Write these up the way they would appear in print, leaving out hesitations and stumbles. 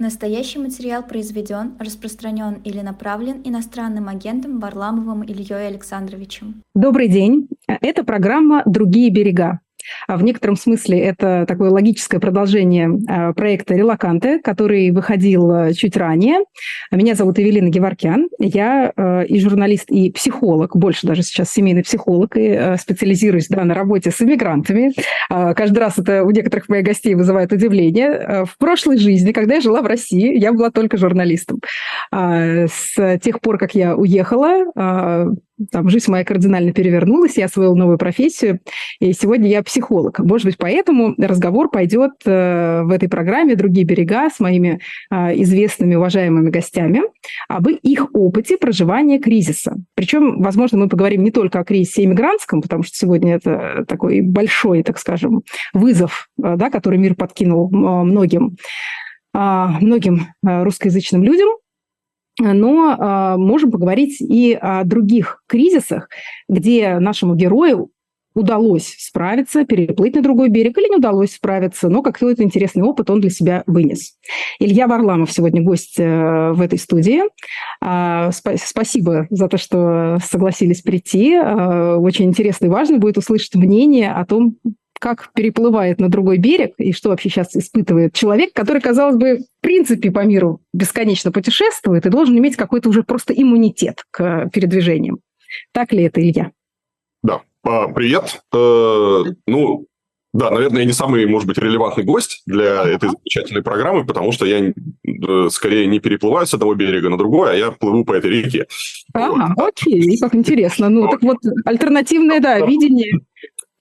Настоящий материал произведен, распространен или направлен иностранным агентом Варламовым Ильей Александровичем. Добрый день. Это программа «Другие берега». В некотором смысле это такое логическое продолжение проекта «Релаканте», который выходил чуть ранее. Меня зовут Евелина Геворкян. Я и журналист, и психолог, больше даже сейчас семейный психолог, и специализируюсь на работе с иммигрантами. Каждый раз это у некоторых моих гостей вызывает удивление. В прошлой жизни, когда я жила в России, я была только журналистом. С тех пор, как я уехала, там жизнь моя кардинально перевернулась, я освоила новую профессию, и сегодня я психолог. Может быть, поэтому разговор пойдет в этой программе «Другие берега» с моими известными, уважаемыми гостями об их опыте проживания кризиса. Причем, возможно, мы поговорим не только о кризисе иммигрантском, потому что сегодня это такой большой, так скажем, вызов, да, который мир подкинул многим русскоязычным людям. Но можем поговорить и о других кризисах, где нашему герою удалось справиться, переплыть на другой берег или не удалось справиться, но какой-то интересный опыт он для себя вынес. Илья Варламов сегодня гость в этой студии. Спасибо за то, что согласились прийти. Очень интересно и важно будет услышать мнение о том, как переплывает на другой берег и что вообще сейчас испытывает человек, который, казалось бы, в принципе по миру бесконечно путешествует и должен иметь какой-то уже просто иммунитет к передвижениям. Так ли это, Илья? Да. Привет. Ну, да, наверное, я не самый, может быть, релевантный гость для этой замечательной программы, потому что я скорее не переплываю с одного берега на другой, а я плыву по этой реке. Окей, как интересно. Ну, так вот, альтернативное, да, видение...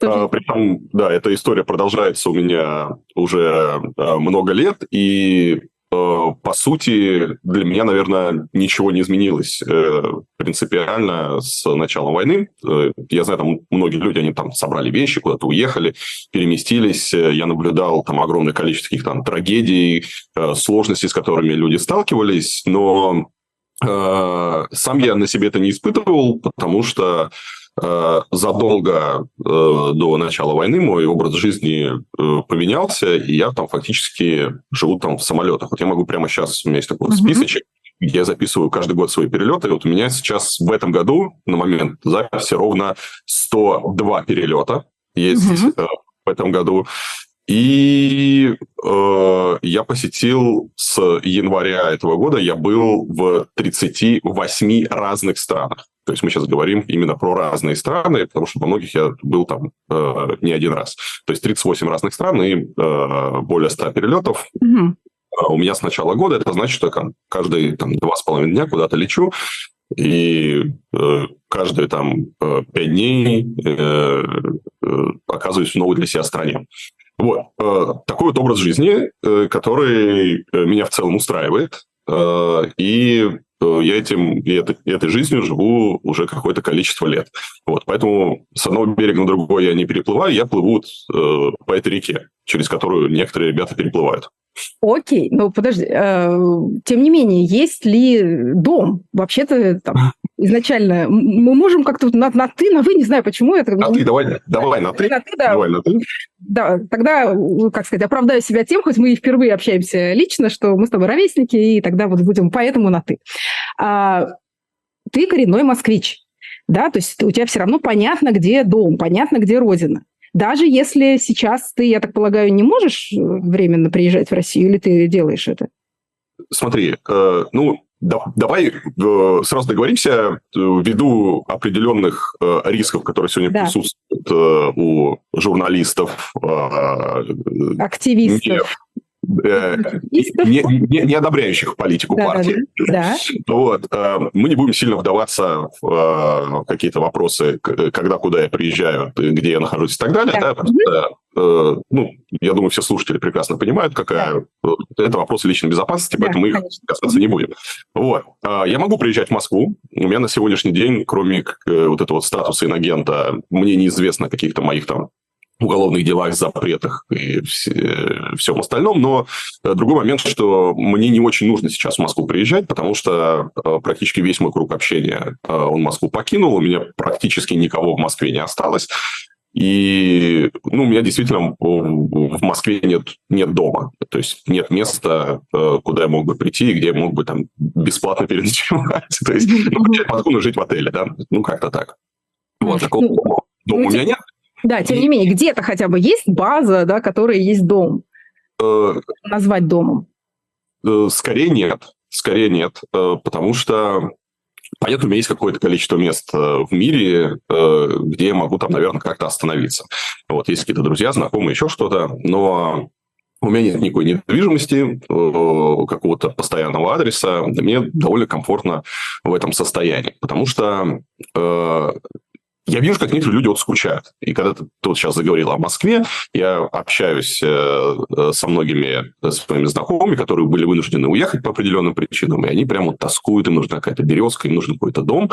При этом, да, эта история продолжается у меня уже много лет, и, по сути, для меня, наверное, ничего не изменилось принципиально с началом войны. Я знаю, там многие люди, они там собрали вещи, куда-то уехали, переместились. Я наблюдал там огромное количество каких-то там трагедий, сложностей, с которыми люди сталкивались, но сам я на себе это не испытывал, потому что задолго до начала войны мой образ жизни поменялся, и я там фактически живу там в самолетах. Вот я могу прямо сейчас, у меня есть такой списочек, где я записываю каждый год свои перелеты. И вот у меня сейчас в этом году на момент записи ровно 102 перелета есть в этом году. И я посетил с января этого года, я был в 38 разных странах. То есть мы сейчас говорим именно про разные страны, потому что во многих я был там не один раз. То есть 38 разных стран и более 100 перелетов. У меня с начала года, это значит, что я каждые 2,5 дня куда-то лечу, и каждые 5 дней оказываюсь в новой для себя стране. Вот. Такой вот образ жизни, который меня в целом устраивает, и я этой жизнью живу уже какое-то количество лет. Вот, поэтому с одного берега на другой я не переплываю, я плыву по этой реке, через которую некоторые ребята переплывают. Окей, ну подожди, тем не менее, есть ли дом? Вообще-то там изначально мы можем как-то на «ты», на «вы», не знаю почему. Это... На «ты», давай на «ты». На «ты», да. Давай на «ты». Да, тогда, как сказать, оправдаю себя тем, хоть мы и впервые общаемся лично, что мы с тобой ровесники, и тогда вот будем поэтому на «ты». Ты коренной москвич, да, то есть у тебя все равно понятно, где дом, понятно, где родина. Даже если сейчас ты, я так полагаю, не можешь временно приезжать в Россию, или ты делаешь это? Смотри, ну, давай сразу договоримся, ввиду определенных рисков, которые сегодня присутствуют у журналистов, активистов. Не одобряющих политику партии. Вот. Мы не будем сильно вдаваться в какие-то вопросы, когда, куда я приезжаю, где я нахожусь и так далее. Да. Да, просто, ну, я думаю, все слушатели прекрасно понимают, какая... Это вопросы личной безопасности, поэтому мы их касаться не будем. Вот. Я могу приезжать в Москву. У меня на сегодняшний день, кроме вот этого статуса инагента, мне неизвестно о каких-то моих там уголовных делах, запретах и всем остальном. Но другой момент, что мне не очень нужно сейчас в Москву приезжать, потому что практически весь мой круг общения, он Москву покинул, у меня практически никого в Москве не осталось. И у меня действительно в Москве нет дома, то есть нет места, куда я мог бы прийти, где я мог бы там бесплатно переночевать, то есть подхуну жить в отеле, да, ну как-то так. Вот такого дома у меня нет. Да, тем не менее, где-то хотя бы есть база, да, которая есть дом, назвать домом? Скорее нет, потому что... Понятно, у меня есть какое-то количество мест в мире, где я могу там, наверное, как-то остановиться. Вот, есть какие-то друзья, знакомые, еще что-то, но у меня нет никакой недвижимости, какого-то постоянного адреса. Мне довольно комфортно в этом состоянии, потому что я вижу, как некоторые люди вот скучают. И когда ты вот сейчас заговорил о Москве, я общаюсь со многими своими знакомыми, которые были вынуждены уехать по определенным причинам, и они прямо вот тоскуют, им нужна какая-то березка, им нужен какой-то дом.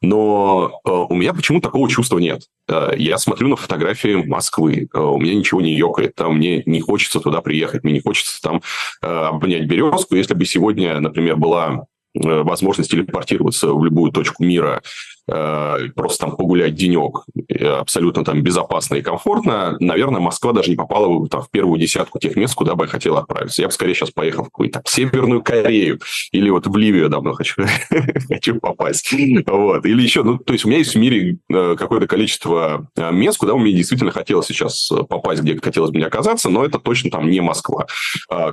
Но у меня почему-то такого чувства нет. Я смотрю на фотографии Москвы, у меня ничего не ёкает, там мне не хочется туда приехать, мне не хочется там обнять березку. Если бы сегодня, например, была возможность телепортироваться в любую точку мира, просто там погулять денек абсолютно там безопасно и комфортно, наверное, Москва даже не попала бы там в первую десятку тех мест, куда бы я хотел отправиться. Я бы скорее сейчас поехал в какую-то Северную Корею или вот в Ливию давно хочу попасть. Вот. Или еще, ну, то есть у меня есть в мире какое-то количество мест, куда мне действительно хотелось сейчас попасть, где хотелось бы мне оказаться, но это точно там не Москва.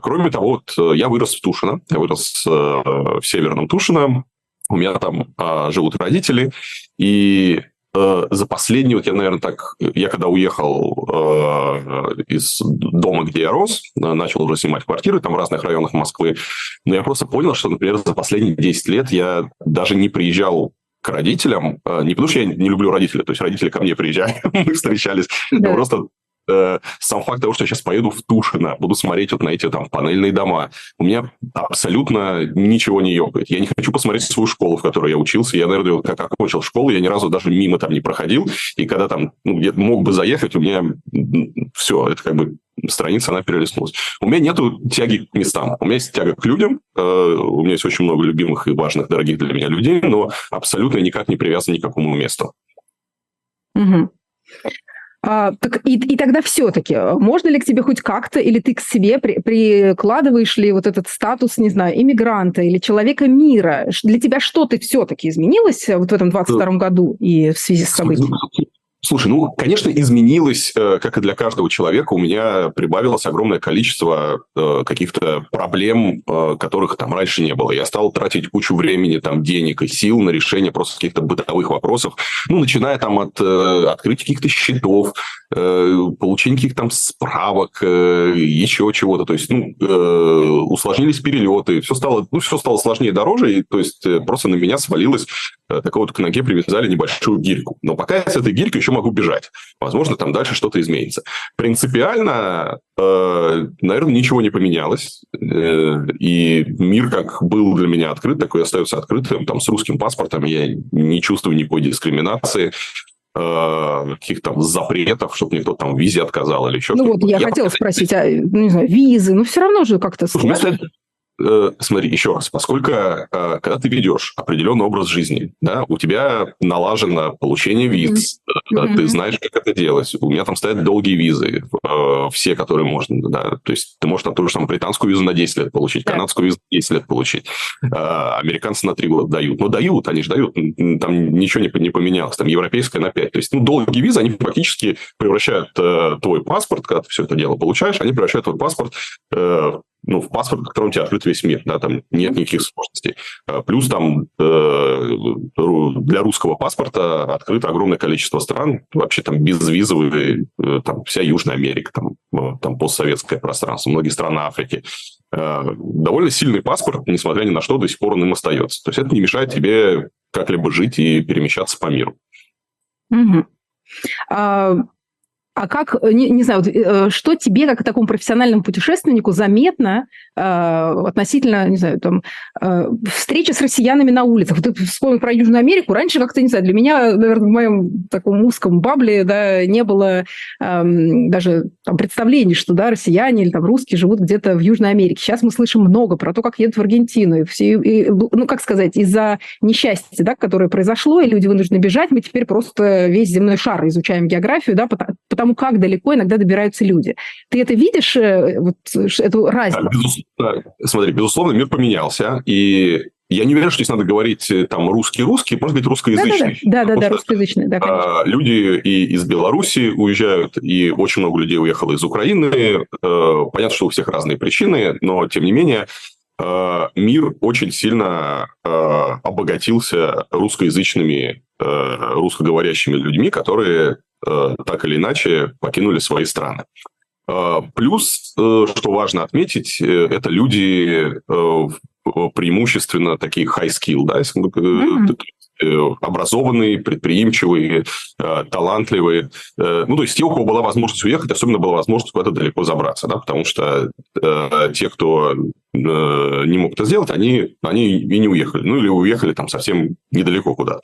Кроме того, вот я вырос в Тушино, я вырос в Северном Тушино. У меня там живут родители, и за последний, вот я, наверное, так, я когда уехал из дома, где я рос, начал уже снимать квартиры там в разных районах Москвы, но я просто понял, что, например, за последние 10 лет я даже не приезжал к родителям, не потому что я не люблю родителей, то есть родители ко мне приезжали, мы встречались, да. Просто... сам факт того, что я сейчас поеду в Тушино, буду смотреть вот на эти там панельные дома, у меня абсолютно ничего не ёкает. Я не хочу посмотреть свою школу, в которой я учился. Я, наверное, как окончил школу, я ни разу даже мимо там не проходил. И когда там где-то мог бы заехать, у меня все, это как бы страница, она перелистнулась. У меня нету тяги к местам. У меня есть тяга к людям. У меня есть очень много любимых и важных, дорогих для меня людей, но абсолютно никак не привязан ни к какому месту. Угу. Так, и тогда все-таки, можно ли к тебе хоть как-то, или ты к себе прикладываешь ли вот этот статус, не знаю, иммигранта или человека мира? Для тебя что-то все-таки изменилось вот в этом 22-м году и в связи с событиями? Слушай, ну, конечно, изменилось, как и для каждого человека, у меня прибавилось огромное количество каких-то проблем, которых там раньше не было. Я стал тратить кучу времени, там, денег и сил на решение просто каких-то бытовых вопросов, ну, начиная там от открытия каких-то счетов, получения каких-то там справок, еще чего-то. То есть, ну, усложнились перелеты, все стало сложнее и дороже, и, то есть, просто на меня свалилось... Так вот, к ноге привязали небольшую гирьку. Но пока я с этой гирькой еще могу бежать. Возможно, там дальше что-то изменится. Принципиально, наверное, ничего не поменялось. И мир как был для меня открыт, такой остается открытым. Там с русским паспортом я не чувствую никакой дискриминации, каких-то там запретов, чтобы никто там в визе отказал или еще что-то. Ну вот, я хотела спросить, а, ну, не знаю, визы, ну все равно же как-то... Смотри, еще раз, поскольку когда ты ведешь определенный образ жизни, да, у тебя налажено получение виз, ты знаешь, как это делать. У меня там стоят долгие визы, все, которые можно, да, то есть ты можешь там тоже там британскую визу на 10 лет получить, канадскую визу на 10 лет получить, американцы на 3 года дают, но дают, они же дают, там ничего не поменялось, там европейская на 5, то есть, ну, долгие визы, они фактически превращают твой паспорт, когда ты все это дело получаешь, они превращают твой паспорт ну, в паспорт, в котором у тебя открыт весь мир, да, там нет никаких сложностей. Плюс там для русского паспорта открыто огромное количество стран, вообще там безвизовые, там вся Южная Америка, там постсоветское пространство, многие страны Африки. Довольно сильный паспорт, несмотря ни на что, до сих пор он им остается. То есть это не мешает тебе как-либо жить и перемещаться по миру. А как, не знаю, вот, что тебе, как такому профессиональному путешественнику, заметно относительно, не знаю, там, встречи с россиянами на улицах? Вот ты вспомнил про Южную Америку. Раньше как-то, не знаю, для меня, наверное, в моем таком узком бабле, да, не было даже там, представлений, что, да, россияне или там русские живут где-то в Южной Америке. Сейчас мы слышим много про то, как едут в Аргентину. И все, и, ну, как сказать, из-за несчастья, да, которое произошло, и люди вынуждены бежать, мы теперь просто весь земной шар изучаем географию, да, потому как далеко иногда добираются люди. Ты это видишь, вот, эту разницу? Смотри, безусловно, мир поменялся. И я не уверен, что здесь надо говорить там русский-русский, можно говорить русскоязычный. Да, русскоязычный. Да, конечно. Люди и из Беларуси уезжают, и очень много людей уехало из Украины. Понятно, что у всех разные причины, но, тем не менее, мир очень сильно обогатился русскоязычными, русскоговорящими людьми, которые так или иначе покинули свои страны. Плюс, что важно отметить, это люди преимущественно такие high-skill, да, образованные, предприимчивые, талантливые. Ну, то есть, те, у кого была возможность уехать, особенно была возможность куда-то далеко забраться, да, потому что те, кто не мог это сделать, они и не уехали. Ну, или уехали там совсем недалеко куда-то.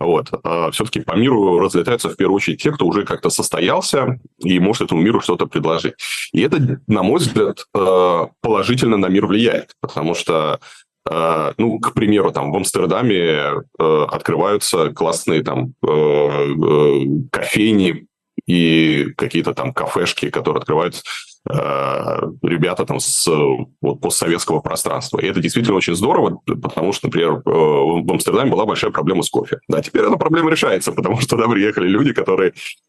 Вот. Все-таки по миру разлетаются в первую очередь те, кто уже как-то состоялся и может этому миру что-то предложить. И это, на мой взгляд, положительно на мир влияет, потому что, ну, к примеру, там в Амстердаме открываются классные там кофейни и какие-то там кафешки, которые открываются ребята там с вот, постсоветского пространства. И это действительно очень здорово, потому что, например, в Амстердаме была большая проблема с кофе. Да, теперь эта проблема решается, потому что туда приехали люди,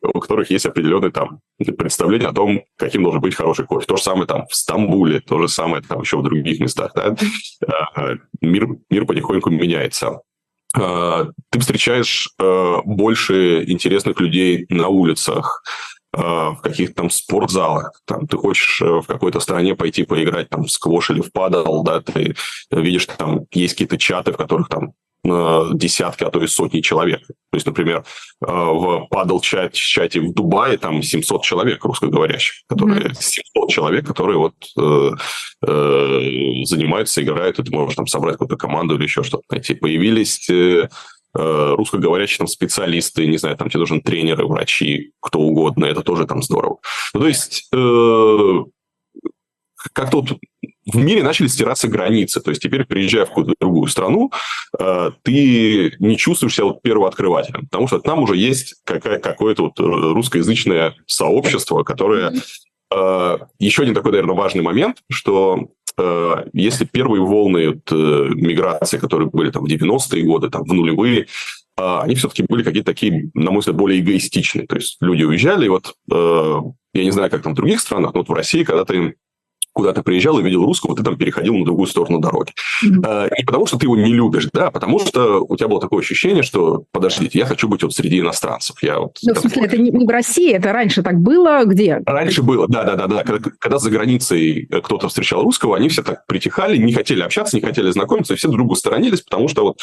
у которых есть определенные там представления о том, каким должен быть хороший кофе. То же самое там в Стамбуле, то же самое там еще в других местах. Да? Мир потихоньку меняется. Ты встречаешь больше интересных людей на улицах, в каких-то там спортзалах, там, ты хочешь в какой-то стране пойти поиграть там в сквош или в падл, да, ты видишь, там есть какие-то чаты, в которых там десятки, а то и сотни человек. То есть, например, в падл-чате в Дубае там 700 человек русскоговорящих, которые 700 человек, которые вот занимаются, играют, и ты можешь там собрать какую-то команду или еще что-то найти. Появились русскоговорящие там специалисты, не знаю, там тебе нужен тренеры, врачи, кто угодно, это тоже там здорово. Ну, то есть, как-то вот в мире начали стираться границы, то есть теперь, переезжая в какую-то другую страну, ты не чувствуешь себя вот первооткрывателем, потому что там уже есть какое-то вот русскоязычное сообщество, которое... Еще один такой, наверное, важный момент, что если первые волны миграции, которые были там в 90-е годы, там в нулевые, они все-таки были какие-то такие, на мой взгляд, более эгоистичные. То есть люди уезжали, и вот я не знаю, как там в других странах, но вот в России, когда ты куда-то приезжал и видел русского, ты там переходил на другую сторону дороги. Не потому, что ты его не любишь, да, потому что у тебя было такое ощущение, что, подождите, я хочу быть вот среди иностранцев. Я вот, ну, в смысле, это не в России, это раньше так было, где? Раньше было, да. Когда за границей кто-то встречал русского, они все так притихали, не хотели общаться, не хотели знакомиться, и все друг другу сторонились, потому что вот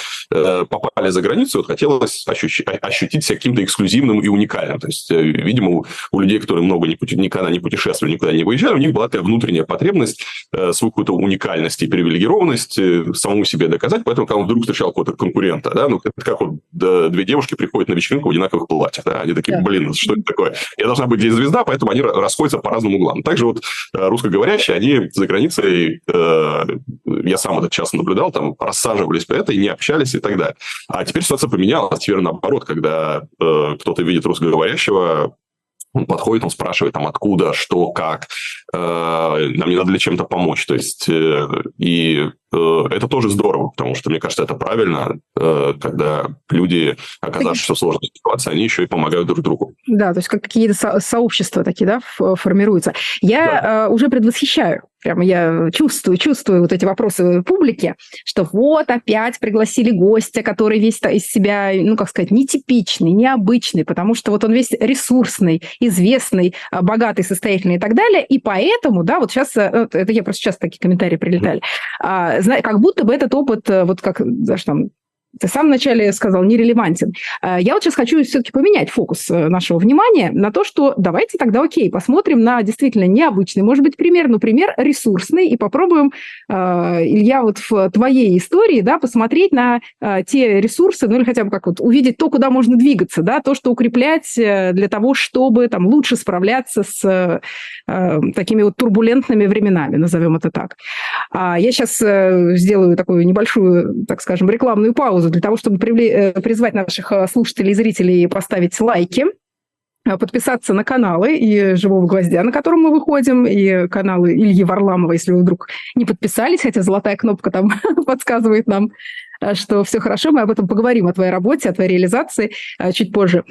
попали за границу, вот хотелось ощутить себя каким-то эксклюзивным и уникальным. То есть, видимо, у людей, которые много никогда не путешествовали, никуда не выезжали, у них была такая внутренняя потребность, свою какую-то уникальность и привилегированность самому себе доказать. Поэтому, когда он вдруг встречал какого-то конкурента, да, ну, это как вот две девушки приходят на вечеринку в одинаковых платьях, да, они такие, блин, что это такое? Я должна быть здесь звезда, поэтому они расходятся по разным углам. Также вот русскоговорящие, они за границей, я сам это часто наблюдал, там рассаживались по этой, не общались и так далее. А теперь ситуация поменялась, теперь наоборот, когда кто-то видит русскоговорящего, он подходит, он спрашивает, там, откуда, что, как, нам не надо ли чем-то помочь. То есть, это тоже здорово, потому что, мне кажется, это правильно, когда люди, оказавшись в сложной ситуации, они еще и помогают друг другу. Да, то есть, как какие-то сообщества такие, да, формируются. Я уже предвосхищаю. Прямо я чувствую вот эти вопросы публики, что вот опять пригласили гостя, который весь из себя, ну, как сказать, нетипичный, необычный, потому что вот он весь ресурсный, известный, богатый, состоятельный и так далее, и поэтому, да, вот сейчас, это я просто сейчас такие комментарии прилетали, как будто бы этот опыт, вот как, знаешь, там, Ты в самом начале сказал, нерелевантен. Я вот сейчас хочу все-таки поменять фокус нашего внимания на то, что давайте тогда, окей, посмотрим на действительно необычный, может быть, пример, но пример ресурсный, и попробуем, Илья, вот в твоей истории, да, посмотреть на те ресурсы, ну или хотя бы как вот увидеть то, куда можно двигаться, да, то, что укреплять для того, чтобы там лучше справляться с такими вот турбулентными временами, назовем это так. Я сейчас сделаю такую небольшую, так скажем, рекламную паузу, для того, чтобы призвать наших слушателей и зрителей поставить лайки, подписаться на каналы и «Живого гвоздя», на котором мы выходим, и каналы Ильи Варламова, если вы вдруг не подписались, хотя золотая кнопка там подсказывает нам, что все хорошо, мы об этом поговорим, о твоей работе, о твоей реализации чуть позже.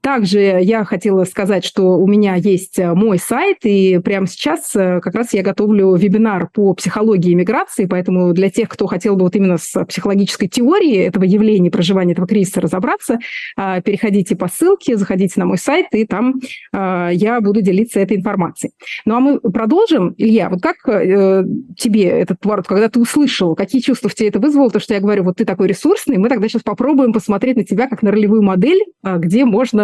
Также я хотела сказать, что у меня есть мой сайт, и прямо сейчас как раз я готовлю вебинар по психологии миграции, поэтому для тех, кто хотел бы вот именно с психологической теорией этого явления, проживания этого кризиса разобраться, переходите по ссылке, заходите на мой сайт, и там я буду делиться этой информацией. Ну а мы продолжим. Илья, вот как тебе этот поворот, когда ты услышал, какие чувства в тебе это вызвало, то, что я говорю, вот ты такой ресурсный, мы тогда сейчас попробуем посмотреть на тебя как на ролевую модель, где можно,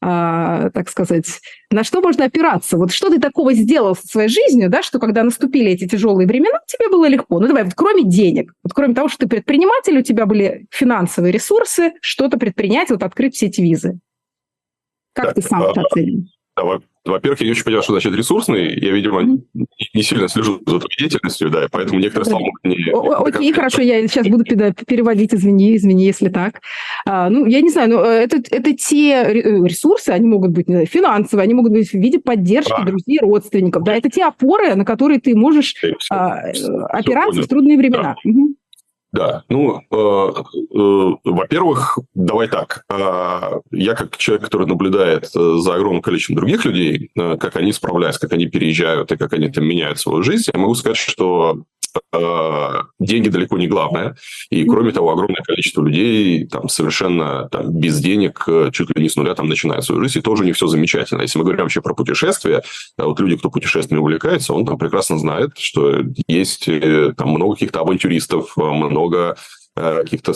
так сказать, на что можно опираться? Вот что ты такого сделал со своей жизнью, да, что когда наступили эти тяжелые времена, тебе было легко. Ну давай, вот кроме денег, вот кроме того, что ты предприниматель, у тебя были финансовые ресурсы, что-то предпринять, вот открыть все эти визы. Как ты сам это оцениваешь? Во-первых, я не очень понимаю, что значит ресурсный. Я, видимо, не сильно слежу за твоей деятельностью, да, поэтому некоторые слова мне... Окей, хорошо, я сейчас буду переводить, извини, если так. Ну, я не знаю, но это те ресурсы, они могут быть финансовые, они могут быть в виде поддержки друзей, родственников, да, это те опоры, на которые ты можешь опираться в трудные времена. Да. Угу. Да, ну, во-первых, давай так. Я как человек, который наблюдает за огромным количеством других людей, как они справляются, как они переезжают и как они там меняют свою жизнь, я могу сказать, что деньги далеко не главное. И, кроме того, огромное количество людей там, совершенно там, без денег, чуть ли не с нуля там, начинают свою жизнь, и тоже не все замечательно. Если мы говорим вообще про путешествия, вот люди, кто путешествиями увлекается, он там прекрасно знает, что есть там, много каких-то авантюристов, много каких-то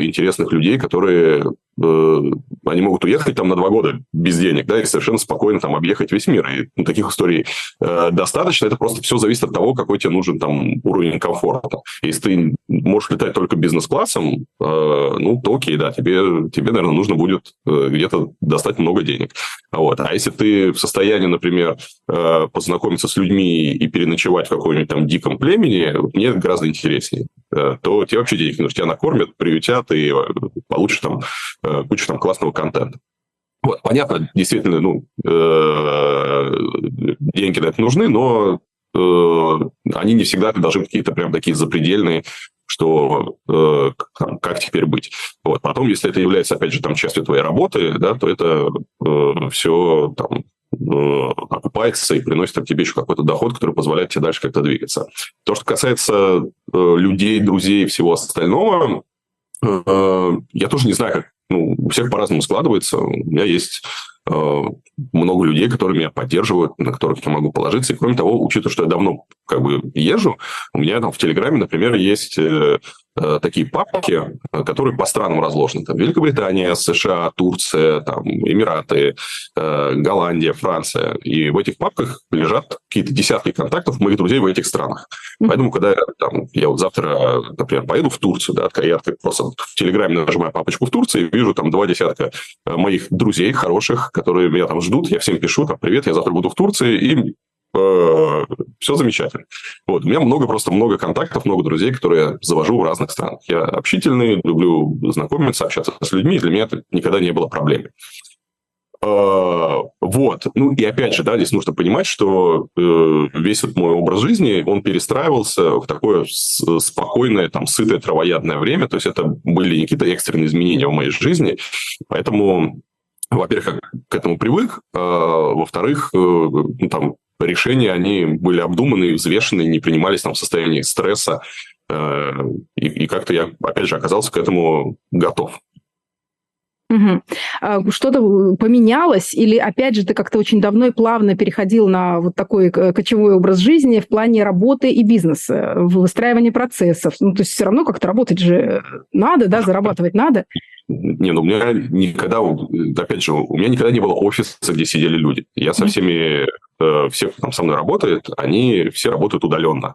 интересных людей, которые... Они могут уехать там на 2 года без денег, да, и совершенно спокойно там объехать весь мир. И ну, таких историй достаточно. Это просто все зависит от того, какой тебе нужен там уровень комфорта. Если ты можешь летать только бизнес-классом, ну, то окей, да, тебе, наверное, нужно будет где-то достать много денег. Вот. А если ты в состоянии, например, познакомиться с людьми и переночевать в каком-нибудь там диком племени, мне это гораздо интереснее. То тебе вообще денег не нужно. Тебя накормят, приютят, и получишь там кучу там классного контента. Вот, понятно, действительно, ну, деньги на это нужны, но они не всегда должны какие-то прям такие запредельные, что как теперь быть. Вот. Потом, если это является, опять же, там, частью твоей работы, да, то это все там окупается и приносит там, тебе еще какой-то доход, который позволяет тебе дальше как-то двигаться. То, что касается людей, друзей и всего остального, я тоже не знаю, как, ну, у всех по-разному складывается. У меня есть много людей, которые меня поддерживают, на которых я могу положиться. И кроме того, учитывая, что я давно как бы езжу, у меня там в Телеграме, например, есть такие папки, которые по странам разложены. Там Великобритания, США, Турция, там, Эмираты, Голландия, Франция. И в этих папках лежат какие-то десятки контактов моих друзей в этих странах. Поэтому, когда там, я вот завтра, например, поеду в Турцию, да, я просто в Телеграме нажимаю папочку в Турции и вижу там 2 десятка моих друзей хороших, которые меня там ждут. Я всем пишу, там, привет, я завтра буду в Турции, и все замечательно. Вот. У меня много контактов, много друзей, которые я завожу в разных странах. Я общительный, люблю знакомиться, общаться с людьми. Для меня это никогда не было проблемой. Вот. Ну, и опять же, да, здесь нужно понимать, что весь вот мой образ жизни, он перестраивался в такое спокойное, там, сытое, травоядное время. То есть это были какие-то экстренные изменения в моей жизни. Поэтому, во-первых, я к этому привык. Во-вторых, ну, там, решения, они были обдуманы, взвешены, не принимались там в состоянии стресса. И как-то я, опять же, оказался к этому готов. Угу. Что-то поменялось? Или, опять же, ты как-то очень давно и плавно переходил на вот такой кочевой образ жизни в плане работы и бизнеса, в выстраивании процессов? Ну, то есть все равно как-то работать же надо, да, зарабатывать надо. Не, ну у меня никогда, опять же, у меня никогда не было офиса, где сидели люди. Я со всеми, все, кто там со мной работает, они все работают удаленно.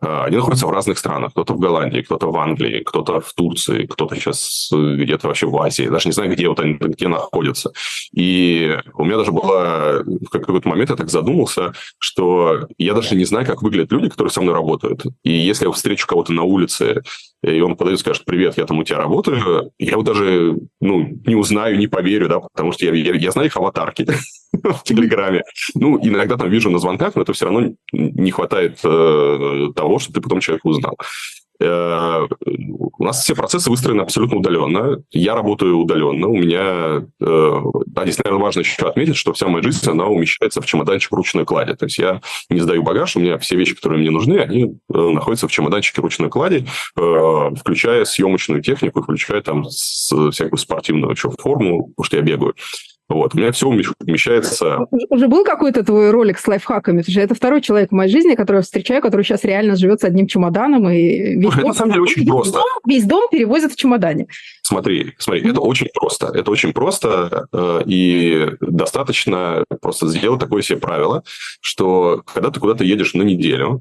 Они находятся в разных странах. Кто-то в Голландии, кто-то в Англии, кто-то в Турции, кто-то сейчас где-то вообще в Азии. Я даже не знаю, где вот они где находятся. И у меня даже было... В какой-то момент я так задумался, что я даже не знаю, как выглядят люди, которые со мной работают. И если я встречу кого-то на улице, и он подойдет и скажет: «Привет, я там у тебя работаю», я вот даже не узнаю, не поверю, да, потому что я знаю их аватарки в Телеграме. Ну, иногда там вижу на звонках, но это все равно не хватает того, что ты потом человека узнал. У нас все процессы выстроены абсолютно удаленно. Я работаю удаленно. У меня... Да, здесь, наверное, важно еще отметить, что вся моя жизнь, она умещается в чемоданчик ручной клади. То есть я не сдаю багаж, у меня все вещи, которые мне нужны, они находятся в чемоданчике ручной клади, включая съемочную технику, включая там всякую спортивную еще форму, потому что я бегаю. Вот, у меня все умещается... Уже был какой-то твой ролик с лайфхаками? Это второй человек в моей жизни, которого я встречаю, который сейчас реально живет с одним чемоданом. И весь дом... Это, на самом деле, очень просто. Весь дом перевозят в чемодане. Смотри, это очень просто. Это очень просто, и достаточно просто сделать такое себе правило, что когда ты куда-то едешь на неделю,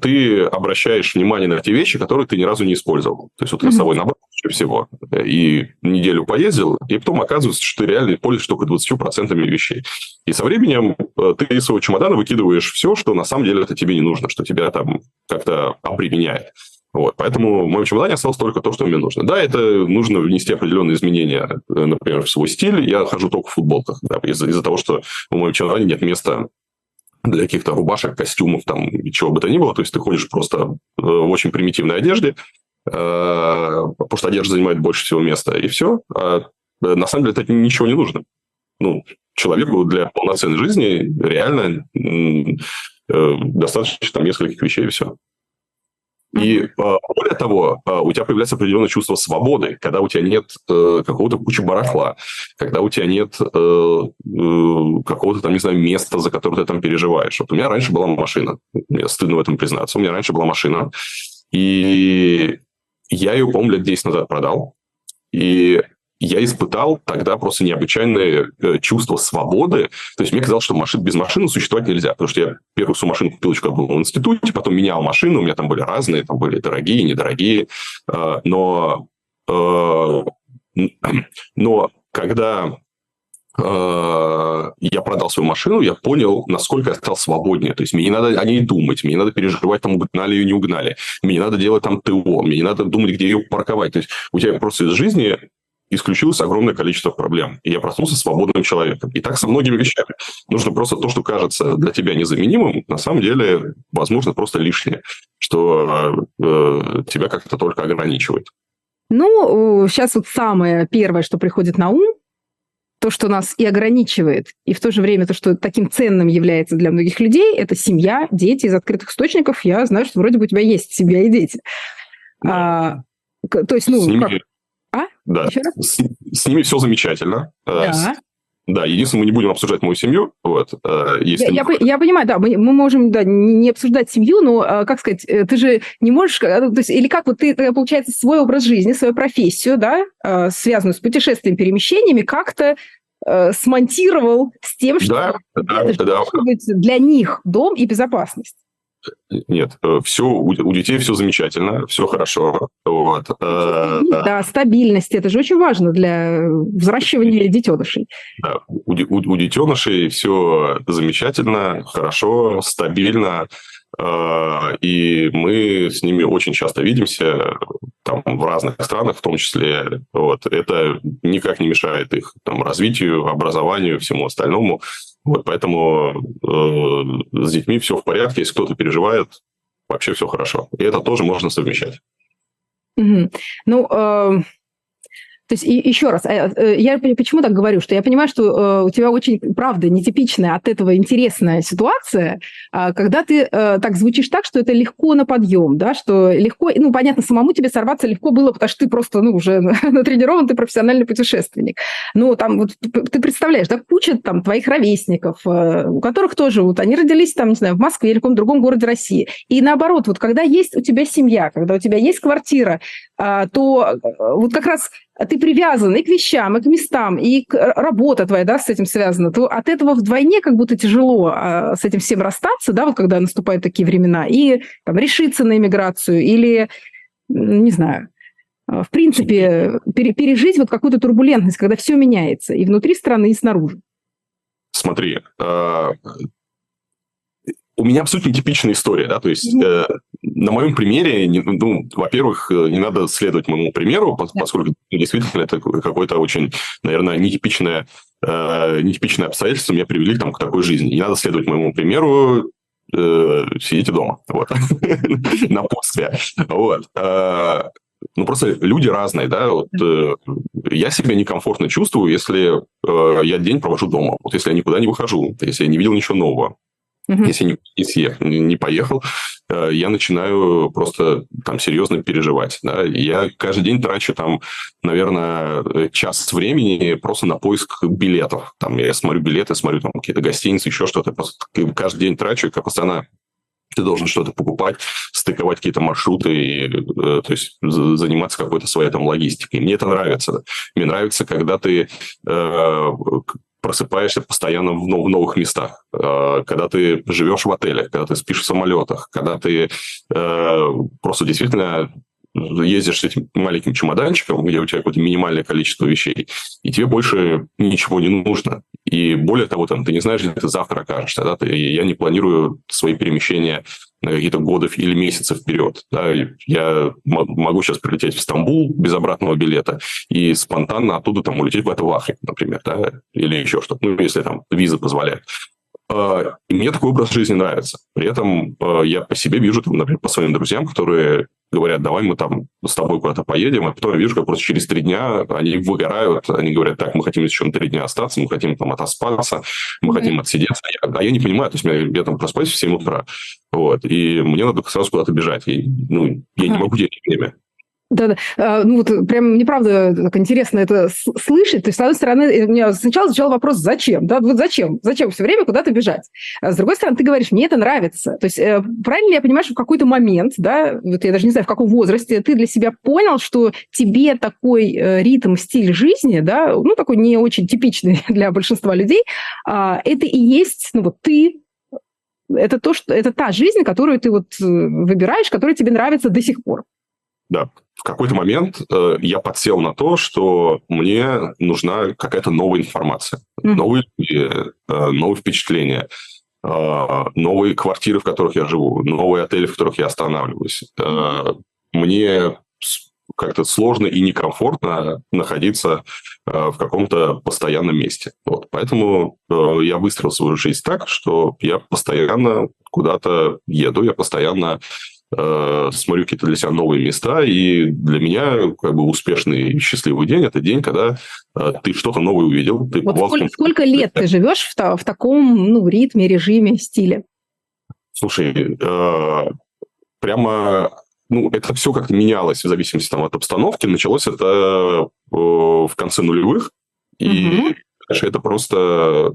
ты обращаешь внимание на те вещи, которые ты ни разу не использовал. То есть вот ты с собой набрал всего, и неделю поездил, и потом оказывается, что ты реально пользуешься только 20% вещей. И со временем ты из своего чемодана выкидываешь все, что на самом деле это тебе не нужно, что тебя там как-то обременяет. Вот. Поэтому в моем чемодане осталось только то, что мне нужно. Да, это нужно внести определенные изменения, например, в свой стиль. Я хожу только в футболках, да, из-за того, что в моем чемодане нет места для каких-то рубашек, костюмов, там, чего бы то ни было. То есть ты ходишь просто в очень примитивной одежде, потому что одежда занимает больше всего места, и все. А на самом деле это ничего не нужно. Ну, человеку для полноценной жизни реально достаточно там нескольких вещей, и все. И более того, у тебя появляется определенное чувство свободы, когда у тебя нет какого-то кучи барахла, когда у тебя нет какого-то там, не знаю, места, за которое ты там переживаешь. Вот у меня раньше была машина, мне стыдно в этом признаться, у меня раньше была машина, и я ее, по-моему, лет 10 назад продал, и я испытал тогда просто необычайное чувство свободы. То есть мне казалось, что без машины существовать нельзя, потому что я первую свою машину купил, когда был в институте, потом менял машину, у меня там были разные, там были дорогие, недорогие. Но когда я продал свою машину, я понял, насколько я стал свободнее. То есть мне не надо о ней думать, мне не надо переживать, там угнали ее, не угнали. Мне не надо делать там ТО, мне не надо думать, где ее парковать. То есть у тебя просто из жизни исключилось огромное количество проблем. И я проснулся свободным человеком. И так со многими вещами. Нужно просто то, что кажется для тебя незаменимым, на самом деле, возможно, просто лишнее, что тебя как-то только ограничивает. Ну, сейчас вот самое первое, что приходит на ум, то, что нас и ограничивает, и в то же время то, что таким ценным является для многих людей, это семья, дети. Из открытых источников я знаю, что вроде бы у тебя есть семья и дети. Да. То есть, ну, как... Да, с ними все замечательно. Да. Да, единственное, мы не будем обсуждать мою семью. Вот, если я понимаю, да, мы можем не обсуждать семью, но, как сказать, ты же не можешь... То есть, или как вот ты, получается, свой образ жизни, свою профессию, да, связанную с путешествием, перемещениями, как-то смонтировал с тем, что должен быть для них дом и безопасность. Нет, все, у детей все замечательно, все хорошо. Вот. Да, стабильность, это же очень важно для взращивания детенышей. Да, у детенышей все замечательно, хорошо, стабильно, и мы с ними очень часто видимся там, в разных странах, в том числе. Вот. Это никак не мешает их там, развитию, образованию, всему остальному. Вот, поэтому с детьми все в порядке, если кто-то переживает, вообще все хорошо. И это тоже можно совмещать. Угу. Ну, То есть, и еще раз, я почему так говорю, что я понимаю, что у тебя очень, правда, нетипичная от этого интересная ситуация, когда ты так звучишь так, что это легко на подъем, да, что легко, ну, понятно, самому тебе сорваться легко было, потому что ты просто, ну, уже натренирован, ты профессиональный путешественник. Ну, там, вот ты представляешь, да, куча там твоих ровесников, у которых тоже, вот они родились там, не знаю, в Москве или в каком-то другом городе России. И наоборот, вот когда есть у тебя семья, когда у тебя есть квартира, то вот как раз ты привязан и к вещам, и к местам, и работа твоя, да, с этим связана, то от этого вдвойне как будто тяжело с этим всем расстаться, да, вот когда наступают такие времена, и там решиться на эмиграцию или, не знаю, в принципе, пережить вот какую-то турбулентность, когда все меняется и внутри страны, и снаружи. Смотри, у меня абсолютно нетипичная история, да, то есть на моем примере, ну, во-первых, не надо следовать моему примеру, поскольку действительно это какое-то очень, наверное, нетипичное обстоятельство меня привели там, к такой жизни. Не надо следовать моему примеру, сидите дома, вот, на постсвя, вот. Ну, просто люди разные, да, вот, я себя некомфортно чувствую, если я день провожу дома, вот, если я никуда не выхожу, если я не видел ничего нового. Если не поехал, я начинаю просто там серьезно переживать. Да? Я каждый день трачу там, наверное, час времени просто на поиск билетов. Там я смотрю билеты, смотрю там какие-то гостиницы, еще что-то. Каждый день трачу, как постоянно ты должен что-то покупать, стыковать какие-то маршруты, и, то есть заниматься какой-то своей там логистикой. Мне это нравится. Мне нравится, когда ты просыпаешься постоянно в новых местах, когда ты живешь в отеле, когда ты спишь в самолетах, когда ты просто действительно ездишь с этим маленьким чемоданчиком, где у тебя какое-то минимальное количество вещей, и тебе больше ничего не нужно. И более того, там, ты не знаешь, где ты завтра окажешься. Да? Я не планирую свои перемещения на какие-то годы или месяцы вперед. Да? Я могу сейчас прилететь в Стамбул без обратного билета и спонтанно оттуда там улететь куда-то в Африку, например, да? Или еще что-то, ну, если там виза позволяет. И мне такой образ жизни нравится. При этом я по себе вижу, там, например, по своим друзьям, которые говорят, давай мы там с тобой куда-то поедем, а потом я вижу, как просто через 3 дня они выгорают, они говорят, так, мы хотим еще на 3 дня остаться, мы хотим там отоспаться, мы хотим отсидеться. А я не понимаю, то есть я там проспаюсь в 7 утра, вот, и мне надо сразу куда-то бежать, и, ну, я не могу терять время. Да-да, ну вот прям мне правда так интересно это слышать. То есть, с одной стороны, у меня сначала звучал вопрос, зачем, да, вот зачем, зачем все время куда-то бежать? А с другой стороны, ты говоришь, мне это нравится. То есть, правильно ли я понимаю, что в какой-то момент, да, вот я даже не знаю, в каком возрасте, ты для себя понял, что тебе такой ритм, стиль жизни, да, ну, такой не очень типичный для большинства людей, это и есть, ну, вот ты... Это то, что это та жизнь, которую ты вот выбираешь, которая тебе нравится до сих пор. Да. В какой-то момент я подсел на то, что мне нужна какая-то новая информация, новые люди, новые впечатления, новые квартиры, в которых я живу, новые отели, в которых я останавливаюсь. Мне как-то сложно и некомфортно находиться в каком-то постоянном месте. Вот. Поэтому я выстроил свою жизнь так, что я постоянно куда-то еду, я постоянно смотрю какие-то для себя новые места, и для меня как бы успешный и счастливый день – это день, когда ты что-то новое увидел. Ты вот сколько лет ты живешь в таком, ну, ритме, режиме, стиле? Слушай, прямо... Ну, это все как-то менялось в зависимости там, от обстановки. Началось это в конце нулевых, и это просто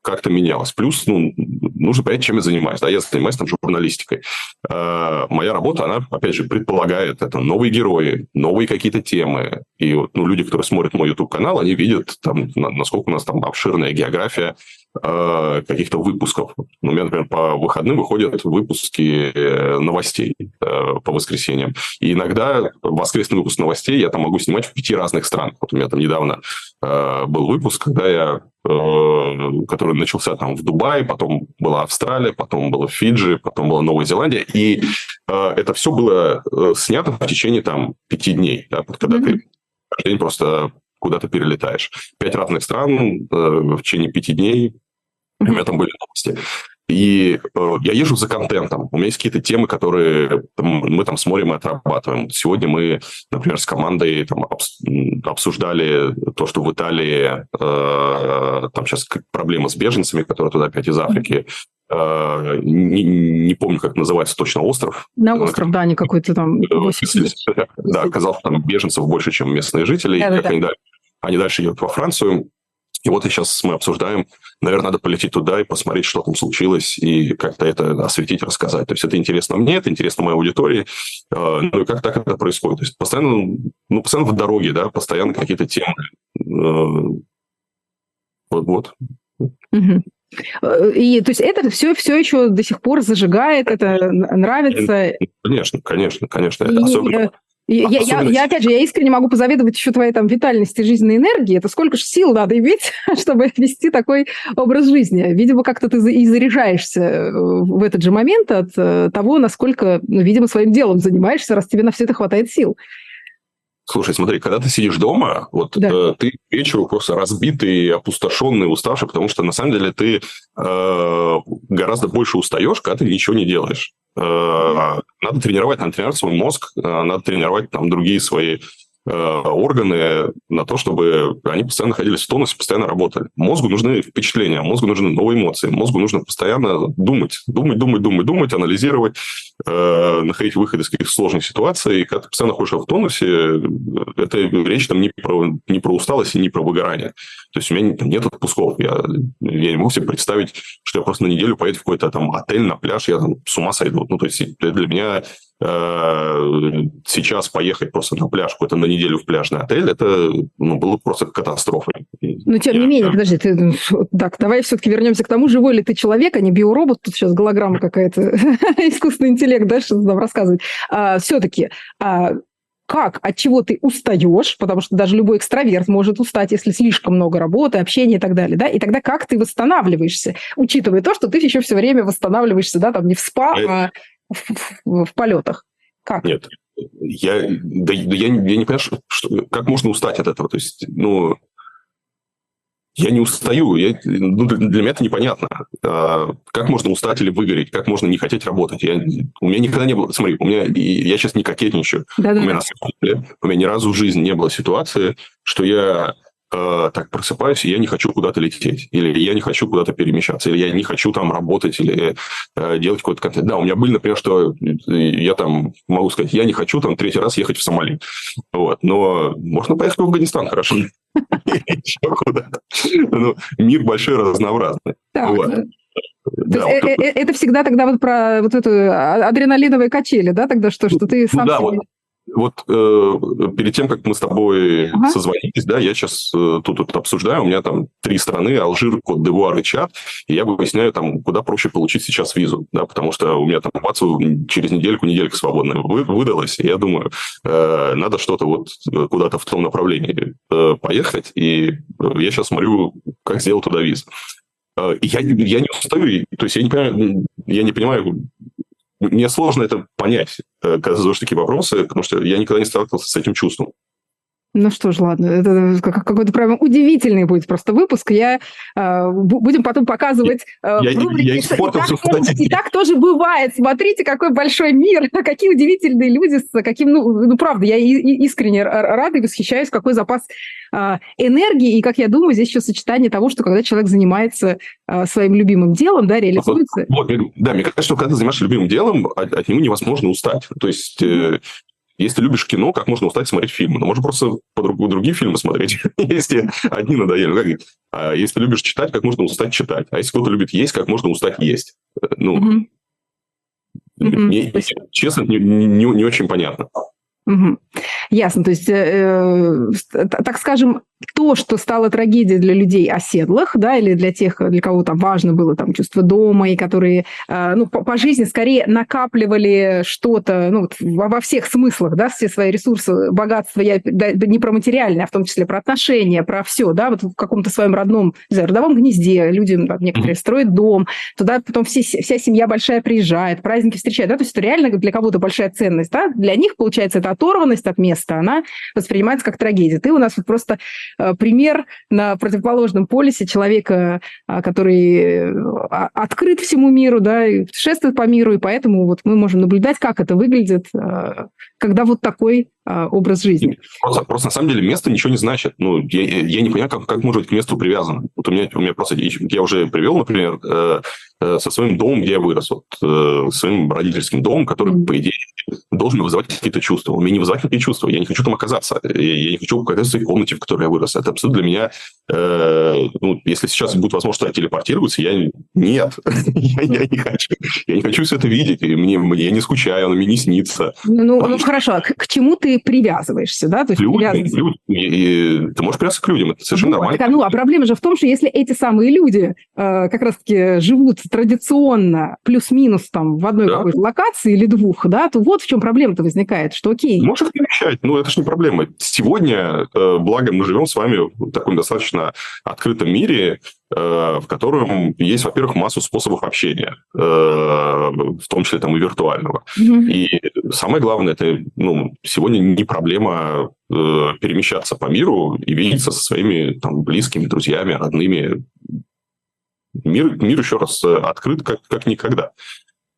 как-то менялось. Плюс, ну, нужно понять, чем я занимаюсь. Да, я занимаюсь там журналистикой. Моя работа, она, опять же, предполагает это новые герои, новые какие-то темы. И вот, ну, люди, которые смотрят мой YouTube-канал, они видят, там, насколько у нас там обширная география каких-то выпусков. У меня, например, по выходным выходят выпуски новостей по воскресеньям. И иногда воскресный выпуск новостей я там могу снимать в 5 разных странах. Вот у меня там недавно был выпуск, когда я, который начался там в Дубае, потом была Австралия, потом была Фиджи, потом была Новая Зеландия. И это все было снято в течение там 5 дней, да, когда ты каждый день просто куда-то перелетаешь. 5 разных стран в течение 5 дней. У меня там были новости. И я езжу за контентом. У меня есть какие-то темы, которые мы там смотрим и отрабатываем. Сегодня мы, например, с командой там, обсуждали то, что в Италии там сейчас проблема с беженцами, которые туда опять из Африки. Не помню, как называется точно остров. На остров, да, они какой-то там... Да, оказалось, что там беженцев больше, чем местные жители. Да, да, да. Они дальше едут во Францию. И вот сейчас мы обсуждаем, наверное, надо полететь туда и посмотреть, что там случилось, и как-то это осветить, рассказать. То есть это интересно мне, это интересно моей аудитории. Ну и как так это происходит? То есть постоянно в дороге, да, постоянно какие-то темы. Вот. Угу. И то есть это все еще до сих пор зажигает, это нравится? Конечно. Это особенно... Я, опять же, я искренне могу позавидовать еще твоей там витальности, жизненной энергии. Это сколько же сил надо иметь, чтобы вести такой образ жизни. Видимо, как-то ты и заряжаешься в этот же момент от того, насколько, видимо, своим делом занимаешься, раз тебе на все это хватает сил. Слушай, смотри, когда ты сидишь дома, вот да. Ты к вечеру просто разбитый, опустошенный, уставший, потому что на самом деле ты гораздо больше устаешь, когда ты ничего не делаешь. Надо тренировать свой мозг, надо тренировать там другие свои органы на то, чтобы они постоянно находились в тонусе, постоянно работали. Мозгу нужны впечатления, мозгу нужны новые эмоции, мозгу нужно постоянно думать, анализировать, находить выход из каких-то сложных ситуаций. И когда ты постоянно находишься в тонусе, это речь там не про усталость и не про выгорание. То есть у меня нет отпусков. Я не могу себе представить, что я просто на неделю поеду в какой-то там отель, на пляж, я там с ума сойду. Ну, то есть это для меня... Сейчас поехать просто на пляж, какой-то на неделю в пляжный отель, это было просто катастрофой. Но тем не менее, подожди, так, давай все-таки вернемся к тому, живой ли ты человек, а не биоробот, тут сейчас голограмма какая-то, искусственный интеллект, да, что-то нам рассказывает. Все-таки... Как? От чего ты устаешь? Потому что даже любой экстраверт может устать, если слишком много работы, общения и так далее. Да? И тогда как ты восстанавливаешься? Учитывая то, что ты еще все время восстанавливаешься, да, там не в спа, а в полетах. Как? Нет. Я не понимаю, как можно устать от этого. То есть, я не устаю. Для меня это непонятно. Как можно устать или выгореть? Как можно не хотеть работать? У меня никогда не было... Смотри, я сейчас не кокетничаю. Да-да-да. У меня ни разу в жизни не было ситуации, что я так просыпаюсь, и я не хочу куда-то лететь. Или я не хочу куда-то перемещаться. Или я не хочу там работать. Или делать какой-то контент. Да, у меня были, например, что я там могу сказать, я не хочу там 3-й раз ехать в Сомали. Вот. Но можно поехать в Афганистан, хорошо. Мир большой, разнообразный. Это всегда тогда вот про вот эту адреналиновые качели, да, тогда что ты сам себе... Вот перед тем, как мы с тобой созвонились, да, я сейчас тут обсуждаю, у меня там 3 страны, Алжир, Кот-д'Ивуар и Чад, и я выясняю, там, куда проще получить сейчас визу, да, потому что у меня там через неделька свободная выдалась, и я думаю, надо что-то вот куда-то в том направлении поехать, и я сейчас смотрю, как сделать туда визу. Я не устаю, то есть я не понимаю... Мне сложно это понять, когда задаешь такие вопросы, потому что я никогда не сталкивался с этим чувством. Ну что ж, ладно, это какой-то прям удивительный будет просто выпуск. Будем потом показывать рубрики, и так тоже бывает. Смотрите, какой большой мир, какие удивительные люди, с каким, правда, я искренне рада и восхищаюсь, какой запас энергии. И, как я думаю, здесь еще сочетание того, что когда человек занимается своим любимым делом, да, реализуется. Да, мне кажется, что когда ты занимаешься любимым делом, от него невозможно устать. То есть... Если ты любишь кино, как можно устать смотреть фильмы? Ну, можно просто другие фильмы смотреть, если одни надоели. А если ты любишь читать, как можно устать читать? А если кто-то любит есть, как можно устать есть? Честно, не очень понятно. Угу. Ясно. То есть, так скажем, то, что стало трагедией для людей оседлых, да, или для тех, для кого там важно было там, чувство дома, и которые по жизни скорее накапливали что-то во всех смыслах, да, все свои ресурсы, богатства, не про материальное, а в том числе про отношения, про все, да, вот в каком-то своем родном, родовом гнезде люди, там, некоторые строят дом, туда потом вся семья большая приезжает, праздники встречают, да, то есть это реально для кого-то большая ценность, да, для них, получается, это оторванность от места, она воспринимается как трагедия. Ты у нас вот просто пример на противоположном полюсе человека, который открыт всему миру, да, и путешествует по миру, и поэтому вот мы можем наблюдать, как это выглядит, когда вот такой образ жизни. Просто на самом деле место ничего не значит. Ну, я не понимаю, как может быть к месту привязано. Вот у меня просто... Я уже привел, например, со своим домом, где я вырос, вот, своим родительским домом, который, по идее, должен вызывать какие-то чувства. Он меня не вызывает какие-то чувства. Я не хочу там оказаться. Я не хочу оказаться в своей комнате, в которой я вырос. Это абсолютно для меня... ну, если сейчас будет возможность телепортироваться, я... Нет. Я не хочу. Я не хочу все это видеть. Я не скучаю, оно мне не снится. Ну, хорошо. К чему ты привязываешься, да? То есть ты можешь привязаться к людям. Это совершенно нормально. Так, а проблема же в том, что если эти самые люди как раз-таки живут традиционно плюс-минус там в одной какой-то локации или двух, да, то вот в чем проблема-то возникает, что окей. Можешь перемещать, но это же не проблема. Сегодня, благо, мы живем с вами в таком достаточно открытом мире, в котором есть, во-первых, массу способов общения, в том числе там и виртуального. И самое главное, это сегодня не проблема перемещаться по миру и видеться со своими там близкими, друзьями, родными. Мир еще раз открыт как никогда.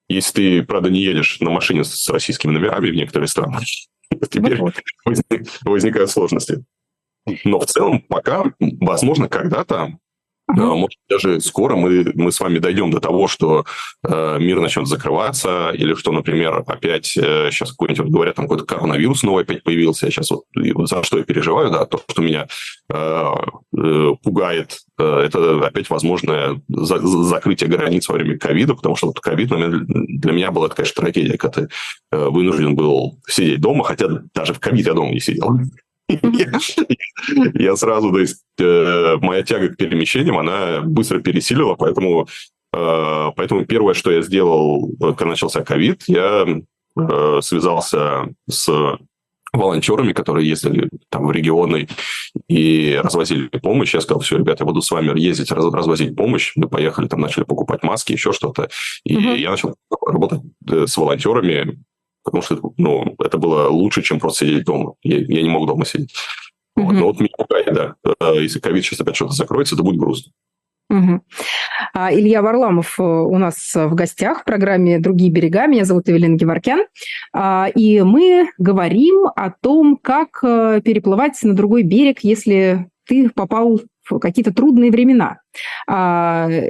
Если ты, правда, не едешь на машине с российскими номерами в некоторые страны, теперь возникают сложности. Но в целом пока, возможно, когда-то, может, даже скоро мы с вами дойдем до того, что мир начнет закрываться, или что, например, опять сейчас какой-нибудь, вот говорят, там какой-то коронавирус новый опять появился, я сейчас вот за что я переживаю, да, то, что меня пугает, это опять возможное закрытие границ во время ковида, потому что ковид для меня была, конечно, трагедия, когда ты вынужден был сидеть дома, хотя даже в ковид я дома не сидел. Я сразу, то есть, моя тяга к перемещениям, она быстро пересилила, поэтому первое, что я сделал, когда начался ковид, я связался с волонтерами, которые ездили там в регионы и развозили помощь. Я сказал: все, ребята, я буду с вами ездить, развозить помощь. Мы поехали, там начали покупать маски, еще что-то. И я начал работать с волонтерами, потому что это было лучше, чем просто сидеть дома. Я не мог дома сидеть. Вот. Но вот меня пугает, да. Если ковид сейчас опять что-то закроется, это будет грустно. Илья Варламов у нас в гостях в программе «Другие берега». Меня зовут Евелина Геворкян. И мы говорим о том, как переплывать на другой берег, если ты попал в какие-то трудные времена.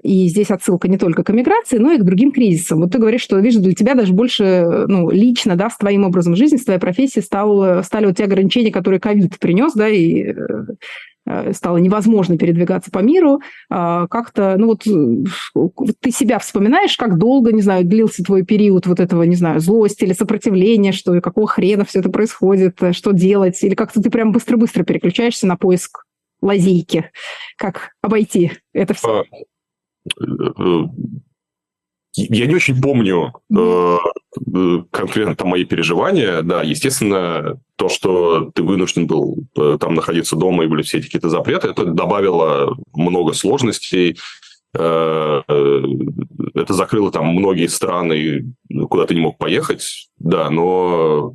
И здесь отсылка не только к эмиграции, но и к другим кризисам. Вот ты говоришь, что, видишь, для тебя даже больше лично, да, с твоим образом жизни, с твоей профессией стали вот те ограничения, которые ковид принес, да, и стало невозможно передвигаться по миру. Как-то, ты себя вспоминаешь, как долго, не знаю, длился твой период вот этого, не знаю, злости или сопротивления, что какого хрена все это происходит, что делать, или как-то ты прям быстро-быстро переключаешься на поиск лазейки, как обойти это все? Я не очень помню конкретно там мои переживания. Да, естественно, то, что ты вынужден был там находиться дома и были все эти какие-то запреты, это добавило много сложностей. Это закрыло там многие страны, куда ты не мог поехать, да, но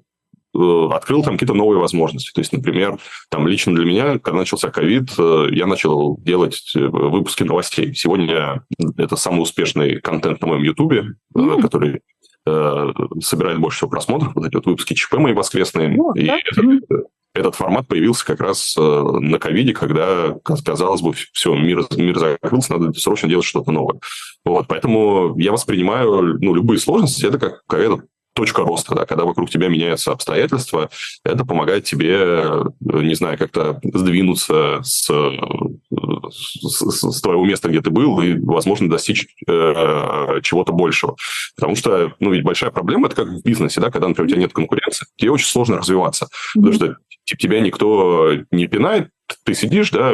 открыл там какие-то новые возможности. То есть, например, там лично для меня, когда начался ковид, я начал делать выпуски новостей. Сегодня это самый успешный контент на моем Ютубе, который собирает больше всего просмотров. Вот эти вот выпуски ЧП мои воскресные. И этот формат появился как раз на ковиде, когда, казалось бы, все, мир закрылся, надо срочно делать что-то новое. Вот, поэтому я воспринимаю любые сложности, это как какая-то точка роста, да, когда вокруг тебя меняются обстоятельства, это помогает тебе, не знаю, как-то сдвинуться с твоего места, где ты был, и, возможно, достичь чего-то большего. Потому что, ведь большая проблема, это как в бизнесе, да, когда, например, у тебя нет конкуренции, тебе очень сложно развиваться, потому что тебя никто не пинает, ты сидишь, да, и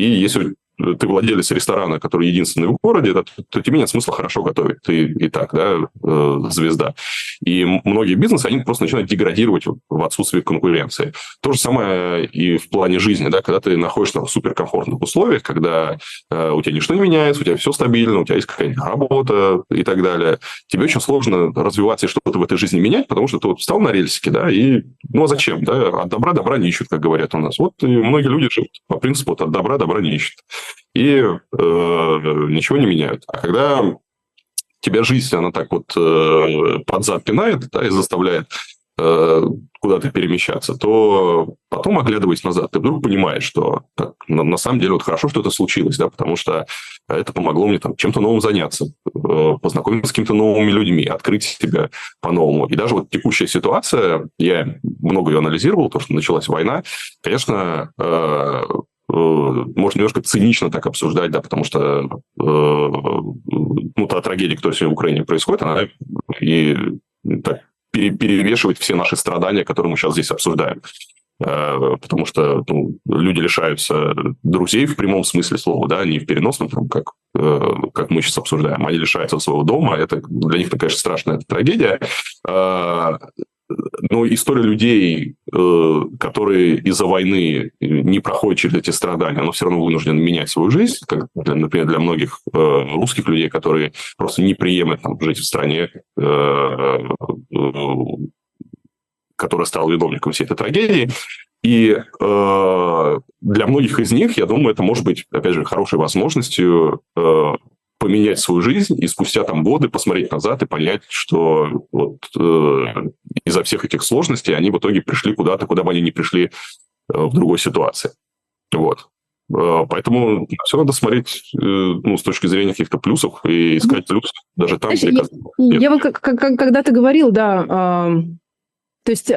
если ты владелец ресторана, который единственный в городе, то тебе нет смысла хорошо готовить. Ты и так, да, звезда. И многие бизнесы, они просто начинают деградировать в отсутствии конкуренции. То же самое и в плане жизни, да, когда ты находишься в суперкомфортных условиях, когда у тебя ничто не меняется, у тебя все стабильно, у тебя есть какая-нибудь работа и так далее. Тебе очень сложно развиваться и что-то в этой жизни менять, потому что ты вот встал на рельсики, да, и ну а зачем, да, от добра добра не ищут, как говорят у нас. Вот многие люди живут по принципу от добра добра не ищут. И ничего не меняют. А когда тебя жизнь, она так вот под зад пинает, да, и заставляет куда-то перемещаться, то потом, оглядываясь назад, ты вдруг понимаешь, что так, на самом деле вот хорошо, что это случилось, да, потому что это помогло мне там чем-то новым заняться, познакомиться с какими-то новыми людьми, открыть себя по-новому. И даже вот текущая ситуация, я много ее анализировал, то, что началась война, конечно, можно немножко цинично так обсуждать, да, потому что ну, та трагедия, которая сегодня в Украине происходит, она и так перевешивает все наши страдания, которые мы сейчас здесь обсуждаем. Потому что ну, люди лишаются друзей в прямом смысле слова, да, не в переносном, там, как мы сейчас обсуждаем. Они лишаются своего дома. Это для них, конечно, страшная трагедия. Но история людей, которые из-за войны не проходят через эти страдания, но все равно вынуждены менять свою жизнь, как, например, для многих русских людей, которые просто не приемлют там, жить в стране, которая стала виновником всей этой трагедии. И для многих из них, я думаю, это может быть, опять же, хорошей возможностью поменять свою жизнь и спустя там годы посмотреть назад и понять, что вот, из-за всех этих сложностей они в итоге пришли куда-то, куда бы они не пришли в другой ситуации. Вот. Поэтому все надо смотреть ну, с точки зрения каких-то плюсов и искать плюс даже там, где... Я вот когда-то говорил, да... То есть,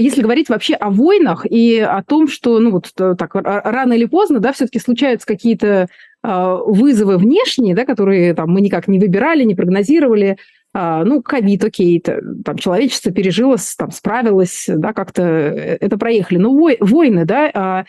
если говорить вообще о войнах и о том, что ну, вот, так, рано или поздно да, все-таки случаются какие-то вызовы внешние, да, которые там, мы никак не выбирали, не прогнозировали. Ну, ковид, окей, там, человечество пережило, там, справилось, да, как-то это проехали. Но войны, да,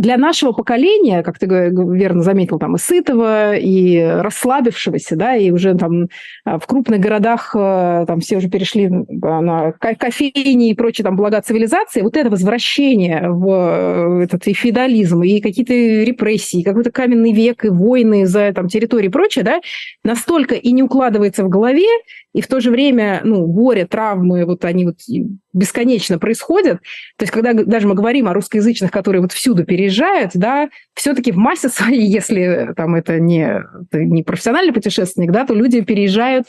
для нашего поколения, как ты верно заметил, там, и сытого, и расслабившегося, да, и уже там в крупных городах там все уже перешли на кофейни и прочие там блага цивилизации, вот это возвращение в этот и феодализм, и какие-то репрессии, какой-то каменный век, и войны за там, территории и прочее, да, настолько и не укладывается в голове, и в то же время, ну, горе, травмы, вот они вот бесконечно происходят. То есть, когда даже мы говорим о русскоязычных, которые вот всюду переезжают, да, все-таки в массе своей, если там это не профессиональный путешественник, да, то люди переезжают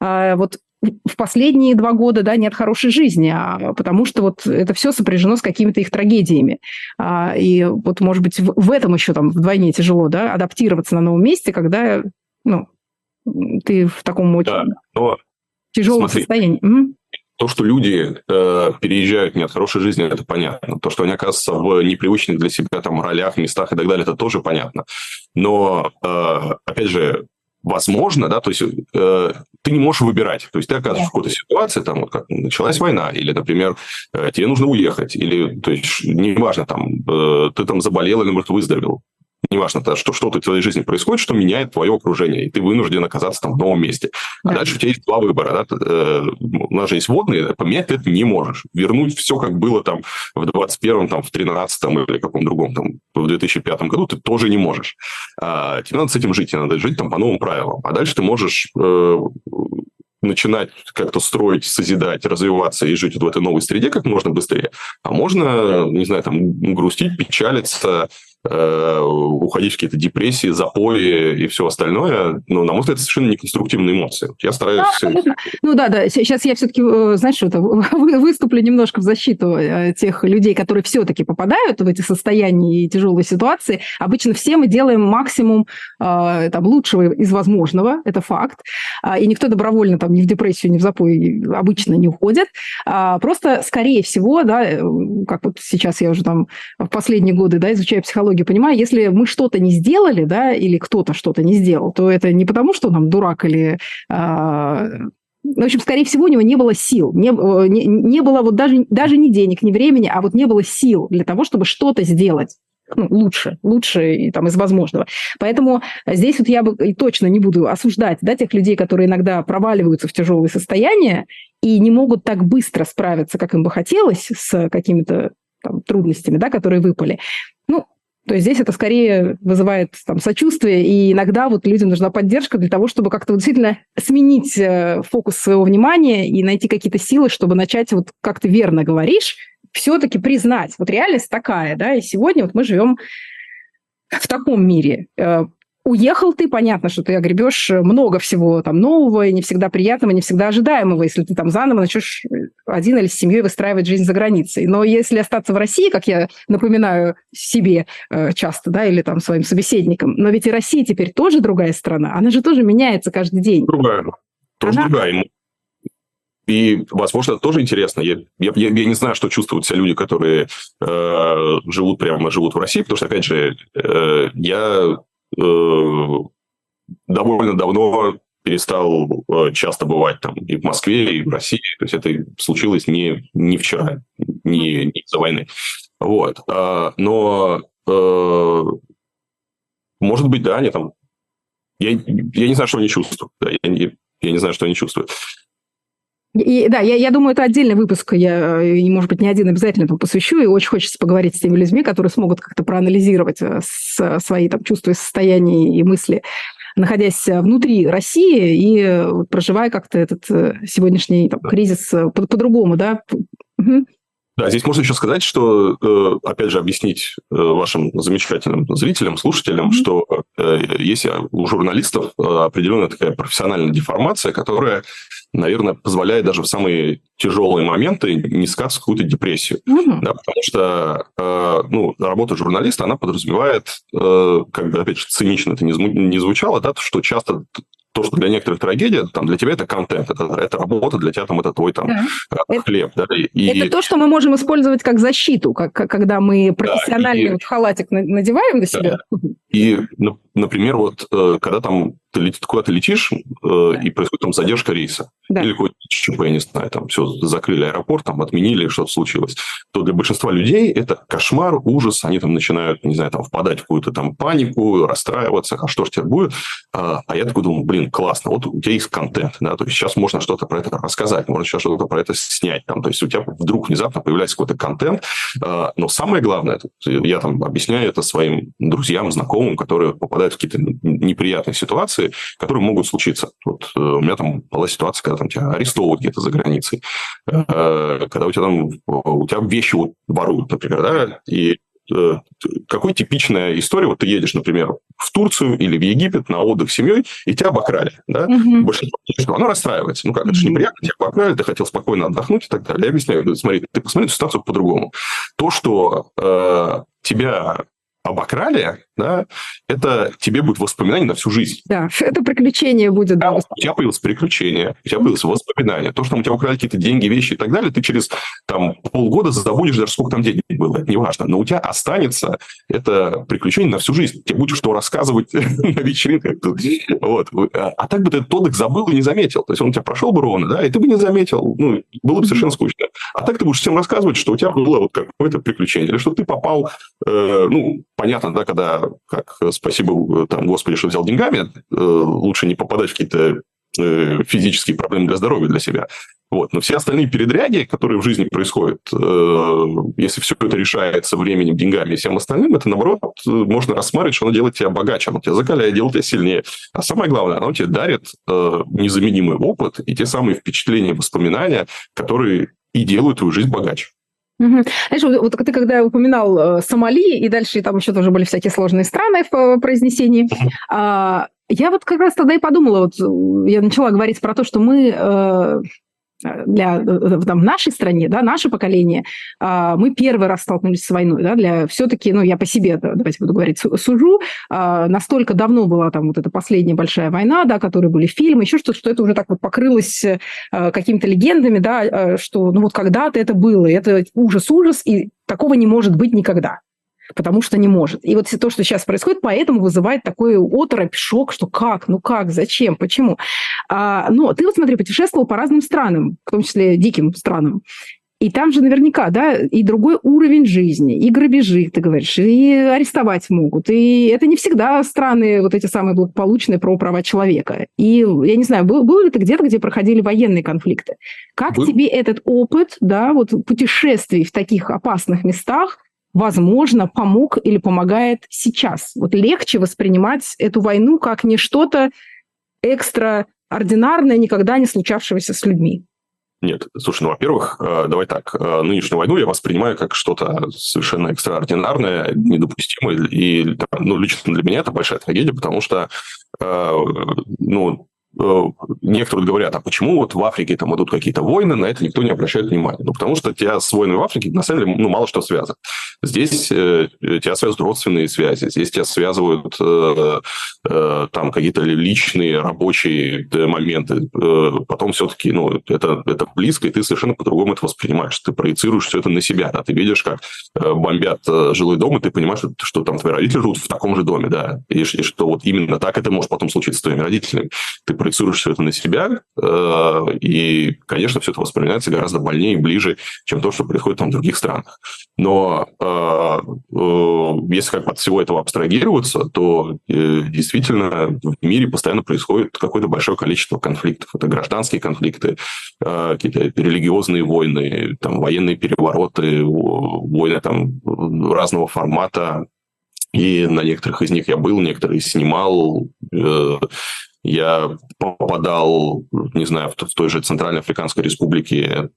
вот в последние 2 года, да, не от хорошей жизни, а потому что вот это все сопряжено с какими-то их трагедиями. И вот, может быть, в этом еще там вдвойне тяжело, да, адаптироваться на новом месте, когда, ну, ты в таком очень тяжелом состоянии. То, что люди переезжают не от хорошей жизни, это понятно. То, что они оказываются в непривычных для себя там ролях, местах и так далее, это тоже понятно. Но, опять же, возможно, да, то есть ты не можешь выбирать. То есть ты оказываешься в какой-то ситуации, там, вот как началась война, или, например, тебе нужно уехать, или, то есть, неважно, там, ты там заболел или, может, выздоровел. Неважно, что-то в твоей жизни происходит, что меняет твое окружение, и ты вынужден оказаться там в новом месте. А дальше у тебя есть 2 выбора. Да? У нас же есть водные, поменять ты это не можешь. Вернуть все, как было там в 21-м, там, в 13-м или каком-то другом, там, в 2005 году, ты тоже не можешь. Тебе надо с этим жить, тебе надо жить там, по новым правилам. А дальше ты можешь начинать как-то строить, созидать, развиваться и жить вот в этой новой среде как можно быстрее. А можно, не знаю, там, грустить, печалиться, уходить в какие-то депрессии, запои и все остальное, но, на мой взгляд, это совершенно неконструктивные эмоции. Я стараюсь... Ну да, сейчас я все-таки, знаешь, что-то выступлю немножко в защиту тех людей, которые все-таки попадают в эти состояния и тяжелые ситуации. Обычно все мы делаем максимум там, лучшего из возможного, это факт, и никто добровольно там ни в депрессию, ни в запой обычно не уходит. Просто, скорее всего, да, как вот сейчас я уже там в последние годы да, изучаю психологию, понимаю, если мы что-то не сделали, да, или кто-то что-то не сделал, то это не потому, что нам дурак или... В общем, скорее всего, у него не было сил, не было вот даже не денег, не времени, а вот не было сил для того, чтобы что-то сделать. ну, лучше и, там, из возможного. Поэтому здесь вот я бы точно не буду осуждать, да, тех людей, которые иногда проваливаются в тяжелые состояния и не могут так быстро справиться, как им бы хотелось, с какими-то там трудностями, да, которые выпали. Ну, то есть здесь это скорее вызывает там сочувствие, и иногда вот людям нужна поддержка для того, чтобы как-то вот действительно сменить фокус своего внимания и найти какие-то силы, чтобы начать, вот как ты верно говоришь, все-таки признать, вот реальность такая, да, и сегодня вот мы живем в таком мире. Уехал ты, понятно, что ты огребешь много всего там нового и не всегда приятного, не всегда ожидаемого, если ты там заново начнешь один или с семьей выстраивать жизнь за границей. Но если остаться в России, как я напоминаю себе часто, да, или там своим собеседникам, но ведь и Россия теперь тоже другая страна, она же тоже меняется каждый день. Другая. И, возможно, это тоже интересно. Я не знаю, что чувствуют все люди, которые живут в России, потому что, опять же, я довольно давно перестал часто бывать там и в Москве, и в России. То есть это случилось не вчера, не из-за войны. Вот. Но, может быть, да, они там... Я не знаю, что они чувствуют. Да, я не знаю, что они чувствуют. И, да, я думаю, это отдельный выпуск, я, может быть, не один обязательно этому посвящу, и очень хочется поговорить с теми людьми, которые смогут как-то проанализировать свои там чувства, состояния и мысли, находясь внутри России и вот проживая как-то этот сегодняшний там, кризис по-другому, да? Угу. Да, здесь можно еще сказать, что, опять же, объяснить вашим замечательным зрителям, слушателям, что есть у журналистов определенная такая профессиональная деформация, которая, наверное, позволяет даже в самые тяжелые моменты не скатываться в какую-то депрессию. Да, потому что работа журналиста, она подразумевает, как бы, опять же, цинично это не звучало, да, что часто... То, что для некоторых трагедия, там, для тебя это контент, это работа, для тебя там, это твой там, хлеб. Да? Это то, что мы можем использовать как защиту, когда мы профессиональный халатик надеваем на себя. Да. И, например, вот когда там ты куда-то летишь, и происходит там задержка рейса, или какой-то ЧП, я не знаю, там все, закрыли аэропорт, там отменили, что-то случилось, то для большинства людей это кошмар, ужас, они там начинают, не знаю, там впадать в какую-то там панику, расстраиваться, а что ж теперь будет? А я такой думаю, блин, классно, вот у тебя есть контент, да, то есть сейчас можно что-то про это рассказать, можно сейчас что-то про это снять, там, то есть у тебя вдруг внезапно появляется какой-то контент, но самое главное, я там объясняю это своим друзьям, знакомым, которые попадают в какие-то неприятные ситуации, которые могут случиться. Вот у меня там была ситуация, когда там тебя арестовывают где-то за границей, когда у тебя вещи вот воруют, например, да, и какой типичная история, вот ты едешь, например, в Турцию или в Египет на отдых с семьей, и тебя обокрали, да, большинство, оно расстраивается, ну как, это же неприятно, тебя обокрали, ты хотел спокойно отдохнуть и так далее. Я объясняю, говорю, смотри, ты посмотри ситуацию по-другому. То, что тебя обокрали, да, это тебе будет воспоминание на всю жизнь. Да, это приключение будет. Да, у тебя появилось приключение, у тебя появилось воспоминание. То, что у тебя украли какие-то деньги, вещи и так далее, ты через там, полгода забудешь даже, сколько там денег было, это неважно. Но у тебя останется это приключение на всю жизнь. Тебе будет что рассказывать на вечеринках. Вот. А так бы ты этот отдых забыл и не заметил. То есть он у тебя прошел бы ровно, да, и ты бы не заметил. Ну, было бы совершенно скучно. А так ты будешь всем рассказывать, что у тебя было вот какое-то приключение, или что ты попал, понятно, да, когда, как спасибо там, Господи, что взял деньгами, лучше не попадать в какие-то физические проблемы для здоровья, для себя. Вот. Но все остальные передряги, которые в жизни происходят, если все это решается временем, деньгами и всем остальным, это, наоборот, можно рассматривать, что оно делает тебя богаче, оно тебя закаляет, делает тебя сильнее. А самое главное, оно тебе дарит незаменимый опыт и те самые впечатления, воспоминания, которые и делают твою жизнь богаче. Знаешь, вот ты когда упоминал Сомали, и дальше там еще тоже были всякие сложные страны в произнесении, я вот как раз тогда и подумала, вот я начала говорить про то, что мы... в нашей стране, да, наше поколение, мы первый раз столкнулись с войной. Да, все-таки, я по себе, давайте буду говорить, сужу, настолько давно была там вот эта последняя большая война, да, которые были фильмы, еще что-то, что это уже так вот покрылось какими-то легендами, да, что ну вот когда-то это было, это ужас, и такого не может быть никогда. Потому что не может. И вот то, что сейчас происходит, поэтому вызывает такой оторопь, шок, что как, ну как, зачем, почему. Но ты вот смотри, путешествовал по разным странам, в том числе диким странам. И там же наверняка, да, и другой уровень жизни, и грабежи, ты говоришь, и арестовать могут. И это не всегда страны вот эти самые благополучные про права человека. И, я не знаю, был ли ты где-то, где проходили военные конфликты? Как тебе этот опыт, да, вот путешествий в таких опасных местах, возможно, помог или помогает сейчас? Вот легче воспринимать эту войну как не что-то экстраординарное, никогда не случавшегося с людьми. Нет, слушай, ну, во-первых, давай так, нынешнюю войну я воспринимаю как что-то совершенно экстраординарное, недопустимое, и, ну, лично для меня это большая трагедия, потому что, ну, некоторые говорят, а почему вот в Африке там идут какие-то войны, на это никто не обращает внимания. Ну, потому что тебя с войной в Африке, на самом деле, ну, мало что связано. Здесь тебя связывают родственные связи, здесь тебя связывают там какие-то личные, рабочие моменты. Потом все-таки, ну, это близко, и ты совершенно по-другому это воспринимаешь. Ты проецируешь все это на себя, да, ты видишь, как бомбят жилой дом, и ты понимаешь, что там твои родители живут в таком же доме, да, и что вот именно так это может потом случиться с твоими родителями. Ты проецируешь все это на себя, и, конечно, все это воспринимается гораздо больнее и ближе, чем то, что происходит там в других странах. Но если как бы от всего этого абстрагироваться, то действительно в мире постоянно происходит какое-то большое количество конфликтов. Это гражданские конфликты, какие-то религиозные войны, там, военные перевороты, войны там, разного формата. И на некоторых из них я был, некоторые снимал. Я попадал, не знаю, в той же Центральноафриканской Республике,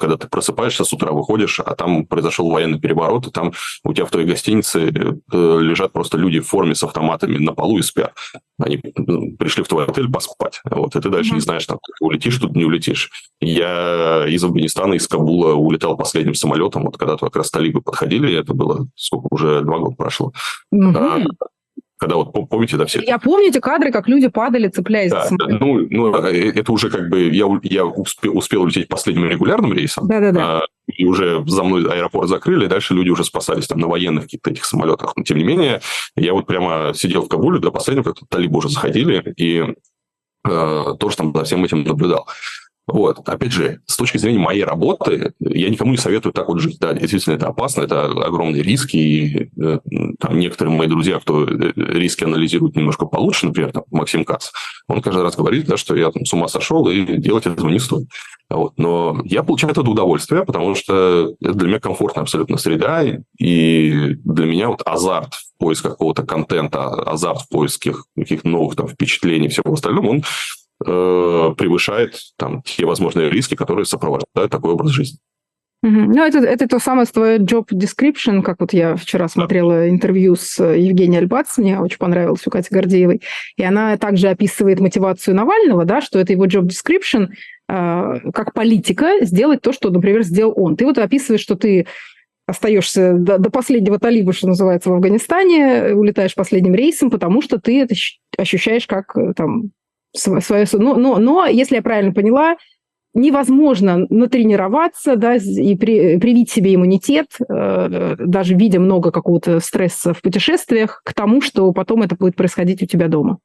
когда ты просыпаешься с утра, выходишь, а там произошел военный переворот, и там у тебя в той гостинице лежат просто люди в форме с автоматами на полу и спят. Они пришли в твой отель поспать. Вот, и ты дальше не знаешь, там, ты улетишь, тут не улетишь. Я из Афганистана, из Кабула улетал последним самолетом, вот когда как раз талибы подходили, это было, сколько, уже 2 года прошло. Когда вот помните, да, все. Я помню эти кадры, как люди падали, цепляясь за самолет. Ну, это уже как бы я успел улететь последним регулярным рейсом. Да. И уже за мной аэропорт закрыли, и дальше люди уже спасались там на военных каких-то этих самолетах. Но тем не менее, я вот прямо сидел в Кабуле до последнего, как талибы уже заходили, и тоже там за всем этим наблюдал. Вот, опять же, с точки зрения моей работы, я никому не советую так вот жить. Да, действительно, это опасно, это огромные риски. И там некоторые мои друзья, кто риски анализирует немножко получше, например, там, Максим Кац, он каждый раз говорит, да, что я там с ума сошел, и делать этого не стоит. Вот. Но я получаю это удовольствие, потому что это для меня комфортная абсолютно среда, и для меня вот азарт в поисках какого-то контента, азарт в поиске каких-то новых там, впечатлений и всего остального, он превышает там, те возможные риски, которые сопровождают такой образ жизни. Ну, это то самое твое job description, как вот я вчера смотрела интервью с Евгенией Альбац, мне очень понравилось, у Кати Гордеевой, и она также описывает мотивацию Навального, да, что это его job description, как политика, сделать то, что, например, сделал он. Ты вот описываешь, что ты остаешься до последнего талиба, что называется, в Афганистане, улетаешь последним рейсом, потому что ты это ощущаешь как там... Но, если я правильно поняла, невозможно натренироваться, да, и привить себе иммунитет, даже видя много какого-то стресса в путешествиях, к тому, что потом это будет происходить у тебя дома.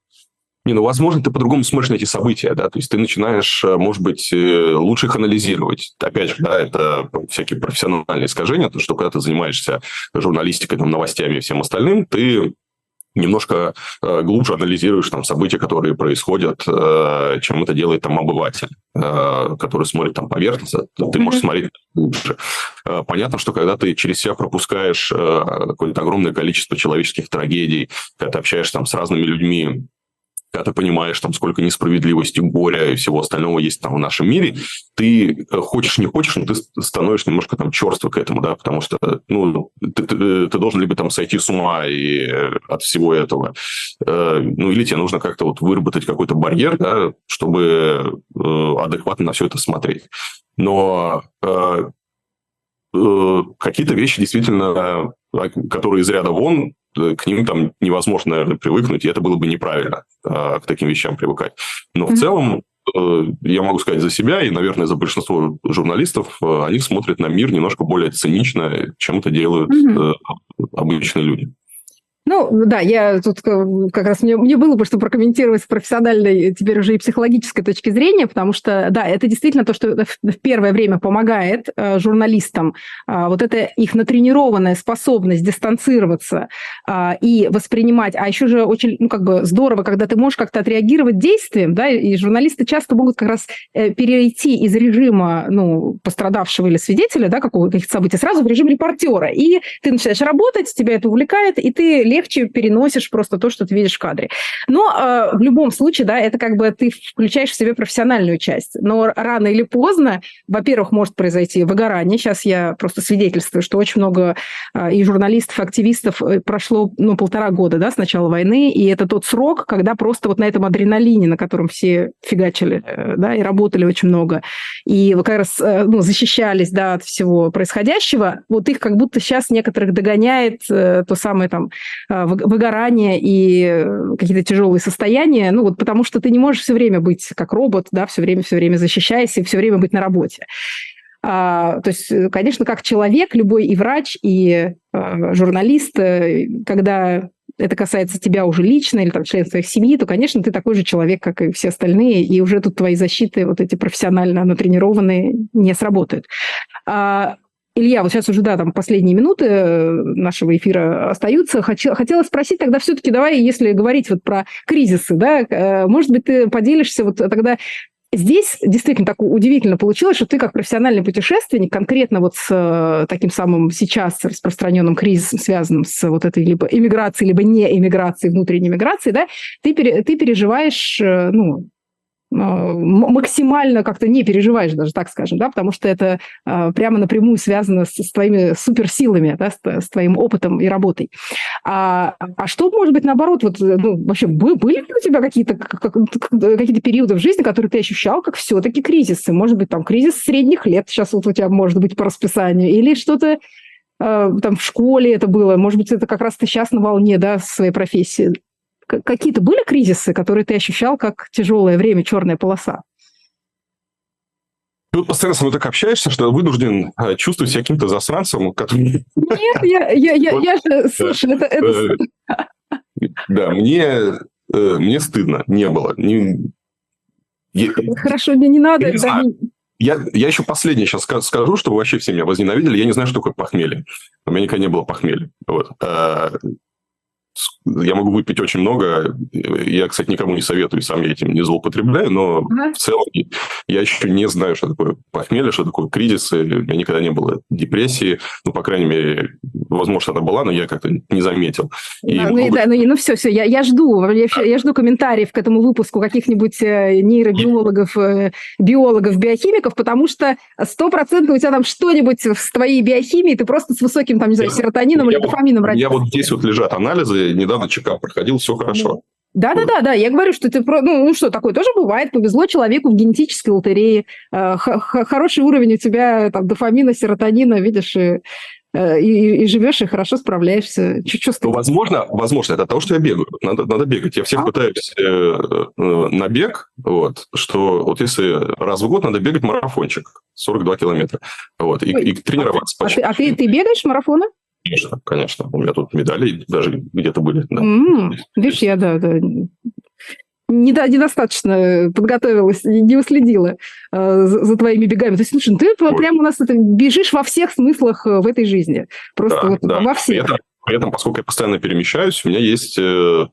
Не, ну, возможно, ты по-другому смотришь на эти события, да, то есть ты начинаешь, может быть, лучше их анализировать. Опять же, да, это всякие профессиональные искажения, то, что когда ты занимаешься журналистикой, там, новостями и всем остальным, ты... немножко глубже анализируешь там события, которые происходят, чем это делает там обыватель, который смотрит там поверхностно, ты можешь смотреть глубже. Понятно, что когда ты через себя пропускаешь какое-то огромное количество человеческих трагедий, когда ты общаешься там с разными людьми, когда ты понимаешь, там, сколько несправедливости, горя и всего остального есть там в нашем мире, ты хочешь, не хочешь, но ты становишься немножко там черствым к этому, да, потому что, ну, ты должен либо там сойти с ума и от всего этого, ну, или тебе нужно как-то вот выработать какой-то барьер, да, чтобы адекватно на все это смотреть. Но какие-то вещи действительно, которые из ряда вон, к ним там невозможно, наверное, привыкнуть, и это было бы неправильно к таким вещам привыкать. Но в целом, я могу сказать за себя, и, наверное, за большинство журналистов, они смотрят на мир немножко более цинично, чем это делают обычные люди. Ну, да, я тут как раз... Мне было бы, что прокомментировать с профессиональной, теперь уже и психологической точки зрения, потому что, да, это действительно то, что в первое время помогает журналистам. Вот это их натренированная способность дистанцироваться и воспринимать. А еще же очень, здорово, когда ты можешь как-то отреагировать действием, да, и журналисты часто могут как раз перейти из режима, пострадавшего или свидетеля, да, какого-то события, сразу в режим репортера. И ты начинаешь работать, тебя это увлекает, и ты легче переносишь просто то, что ты видишь в кадре. Но в любом случае, да, это ты включаешь в себе профессиональную часть. Но рано или поздно, во-первых, может произойти выгорание. Сейчас я просто свидетельствую, что очень много и журналистов, и активистов прошло, 1,5 года, да, с начала войны, и это тот срок, когда просто вот на этом адреналине, на котором все фигачили, да, и работали очень много, и как раз, защищались, да, от всего происходящего, вот их как будто сейчас некоторых догоняет то самое выгорание и какие-то тяжелые состояния, потому что ты не можешь все время быть как робот, да, все время защищайся и все время быть на работе. То есть, конечно, как человек, любой и врач, и журналист, когда это касается тебя уже лично или членов твоих семьи, то, конечно, ты такой же человек, как и все остальные, и уже тут твои защиты, вот эти профессионально натренированные, не сработают. Илья, вот сейчас уже, да, там последние минуты нашего эфира остаются. Хотела спросить тогда все-таки, давай, если говорить вот про кризисы, да, может быть, ты поделишься вот тогда... Здесь действительно так удивительно получилось, что ты как профессиональный путешественник, конкретно вот с таким самым сейчас распространенным кризисом, связанным с вот этой либо эмиграцией, либо не эмиграцией, внутренней эмиграцией, да, ты переживаешь, максимально как-то не переживаешь, даже так скажем, да, потому что это прямо напрямую связано с твоими суперсилами, да, с твоим опытом и работой. А что, может быть, наоборот, вот, вообще были ли у тебя какие-то периоды в жизни, которые ты ощущал как все-таки кризисы? Может быть, там кризис средних лет сейчас вот у тебя может быть по расписанию, или что-то там в школе это было, может быть, это как раз ты сейчас на волне, да, своей профессии. Какие-то были кризисы, которые ты ощущал как тяжелое время, черная полоса? Ты вот постоянно со мной так общаешься, что я вынужден чувствовать себя каким-то засранцем, который... Нет, я же... Слушай, это... Да, мне стыдно не было. Хорошо, мне не надо... Я еще последнее сейчас скажу, чтобы вообще все меня возненавидели. Я не знаю, что такое похмелье. У меня никогда не было похмелья. Вот. Я могу выпить очень много. Я, кстати, никому не советую, сам я этим не злоупотребляю, но в целом я еще не знаю, что такое похмелье, что такое кризис. У меня никогда не было депрессии. Ну, по крайней мере, возможно, она была, но я как-то не заметил. Все. Я жду комментариев к этому выпуску каких-нибудь нейробиологов, биологов, биохимиков, потому что 100% у тебя там что-нибудь в твоей биохимии, ты просто с высоким, там, не знаю, серотонином или дофамином родился. У меня вот здесь вот лежат анализы, недавно чекап проходил, все хорошо. Да, я говорю, что ты... что, такое тоже бывает, повезло человеку в генетической лотерее, хороший уровень у тебя там дофамина, серотонина, видишь, и живешь, и хорошо справляешься. Чувствуешь? Возможно, это от того, что я бегаю. Надо бегать. Я всех пытаюсь на бег, вот, что вот если раз в год надо бегать марафончик, 42 километра, вот, и тренироваться. А ты бегаешь марафоны? Конечно. У меня тут медали даже где-то были. Да. Видишь, я, недостаточно подготовилась, не уследила за твоими бегами. То есть, слушай, ты прямо у нас бежишь во всех смыслах в этой жизни. Просто во всех. При этом, поскольку я постоянно перемещаюсь, у меня есть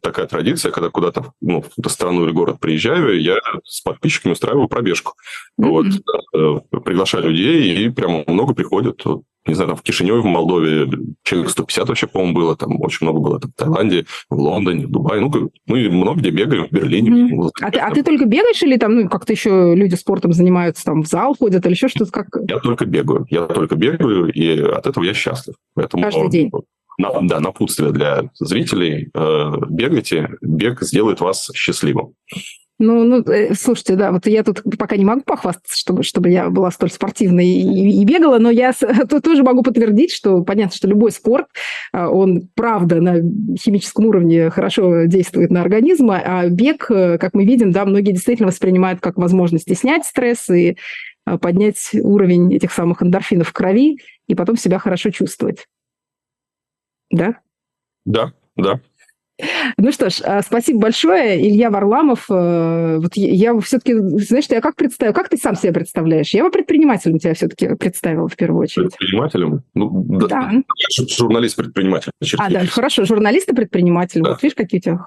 такая традиция, когда куда-то в какую-то страну или город приезжаю, я с подписчиками устраиваю пробежку. Приглашаю людей, и прямо много приходят. Не знаю, там в Кишиневе, в Молдове человек 150 вообще, по-моему, было. Там очень много было. Там, в Таиланде, в Лондоне, в Дубае. Мы много где бегаем, в Берлине. А ты только бегаешь или там как-то еще люди спортом занимаются, там в зал ходят или еще что-то? Я только бегаю, и от этого я счастлив. Поэтому каждый день. Напутствие для зрителей. Бегайте, бег сделает вас счастливым. Слушайте, да, вот я тут пока не могу похвастаться, чтобы я была столь спортивной и бегала, но я тоже могу подтвердить, что понятно, что любой спорт, он правда на химическом уровне хорошо действует на организм, а бег, как мы видим, да, многие действительно воспринимают как возможность и снять стресс, и поднять уровень этих самых эндорфинов в крови, и потом себя хорошо чувствовать. Да? Да. Да. Ну что ж, спасибо большое, Илья Варламов. Вот я все-таки, знаешь, я как представляю? Как ты сам себя представляешь? Я бы предпринимателем тебя все-таки представила в первую очередь. Предпринимателем? Ну, да. Журналист-предприниматель. Да, хорошо, журналист-предприниматель. Да. Вот видишь, какие у тебя...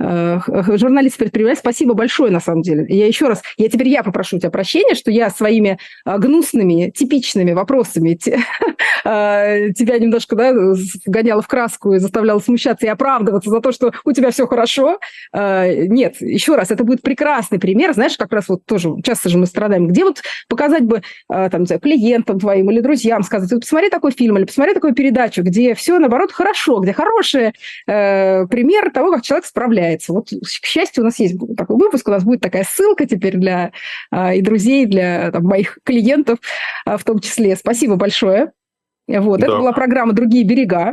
Да. Журналист-предприниматель, спасибо большое, на самом деле. Я еще раз, я теперь попрошу у тебя прощения, что я своими гнусными, типичными вопросами тебя немножко, да, гоняла в краску и заставляла смущаться и оправдываться за то, что у тебя все хорошо. Нет, еще раз, это будет прекрасный пример. Знаешь, как раз вот тоже часто же мы страдаем. Где вот показать бы там, клиентам твоим или друзьям, сказать, посмотри такой фильм или посмотри такую передачу, где все, наоборот, хорошо, где хороший пример того, как человек справляется. Вот, к счастью, у нас есть такой выпуск, у нас будет такая ссылка теперь для и друзей, для там, моих клиентов в том числе. Спасибо большое. Вот, да. Это была программа «Другие берега».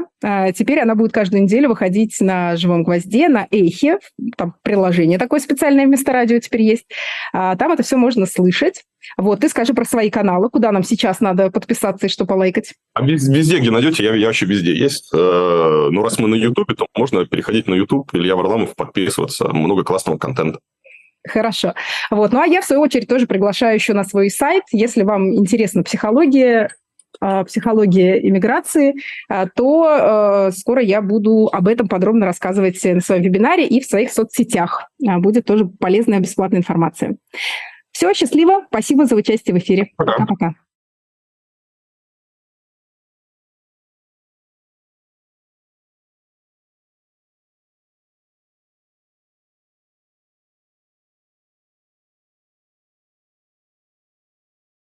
Теперь она будет каждую неделю выходить на «Живом гвозде», на «Эхе». Там приложение такое специальное вместо радио теперь есть. Там это все можно слышать. Вот, ты скажи про свои каналы, куда нам сейчас надо подписаться и что полайкать. А везде, где найдете, я вообще везде есть. Ну, раз мы на Ютубе, то можно переходить на Ютуб, Илья Варламов, подписываться. Много классного контента. Хорошо. Вот, ну, а я, в свою очередь, тоже приглашаю еще на свой сайт. Если вам интересна психология иммиграции, то скоро я буду об этом подробно рассказывать на своем вебинаре и в своих соцсетях. Будет тоже полезная бесплатная информация. Все, счастливо. Спасибо за участие в эфире. Пока-пока.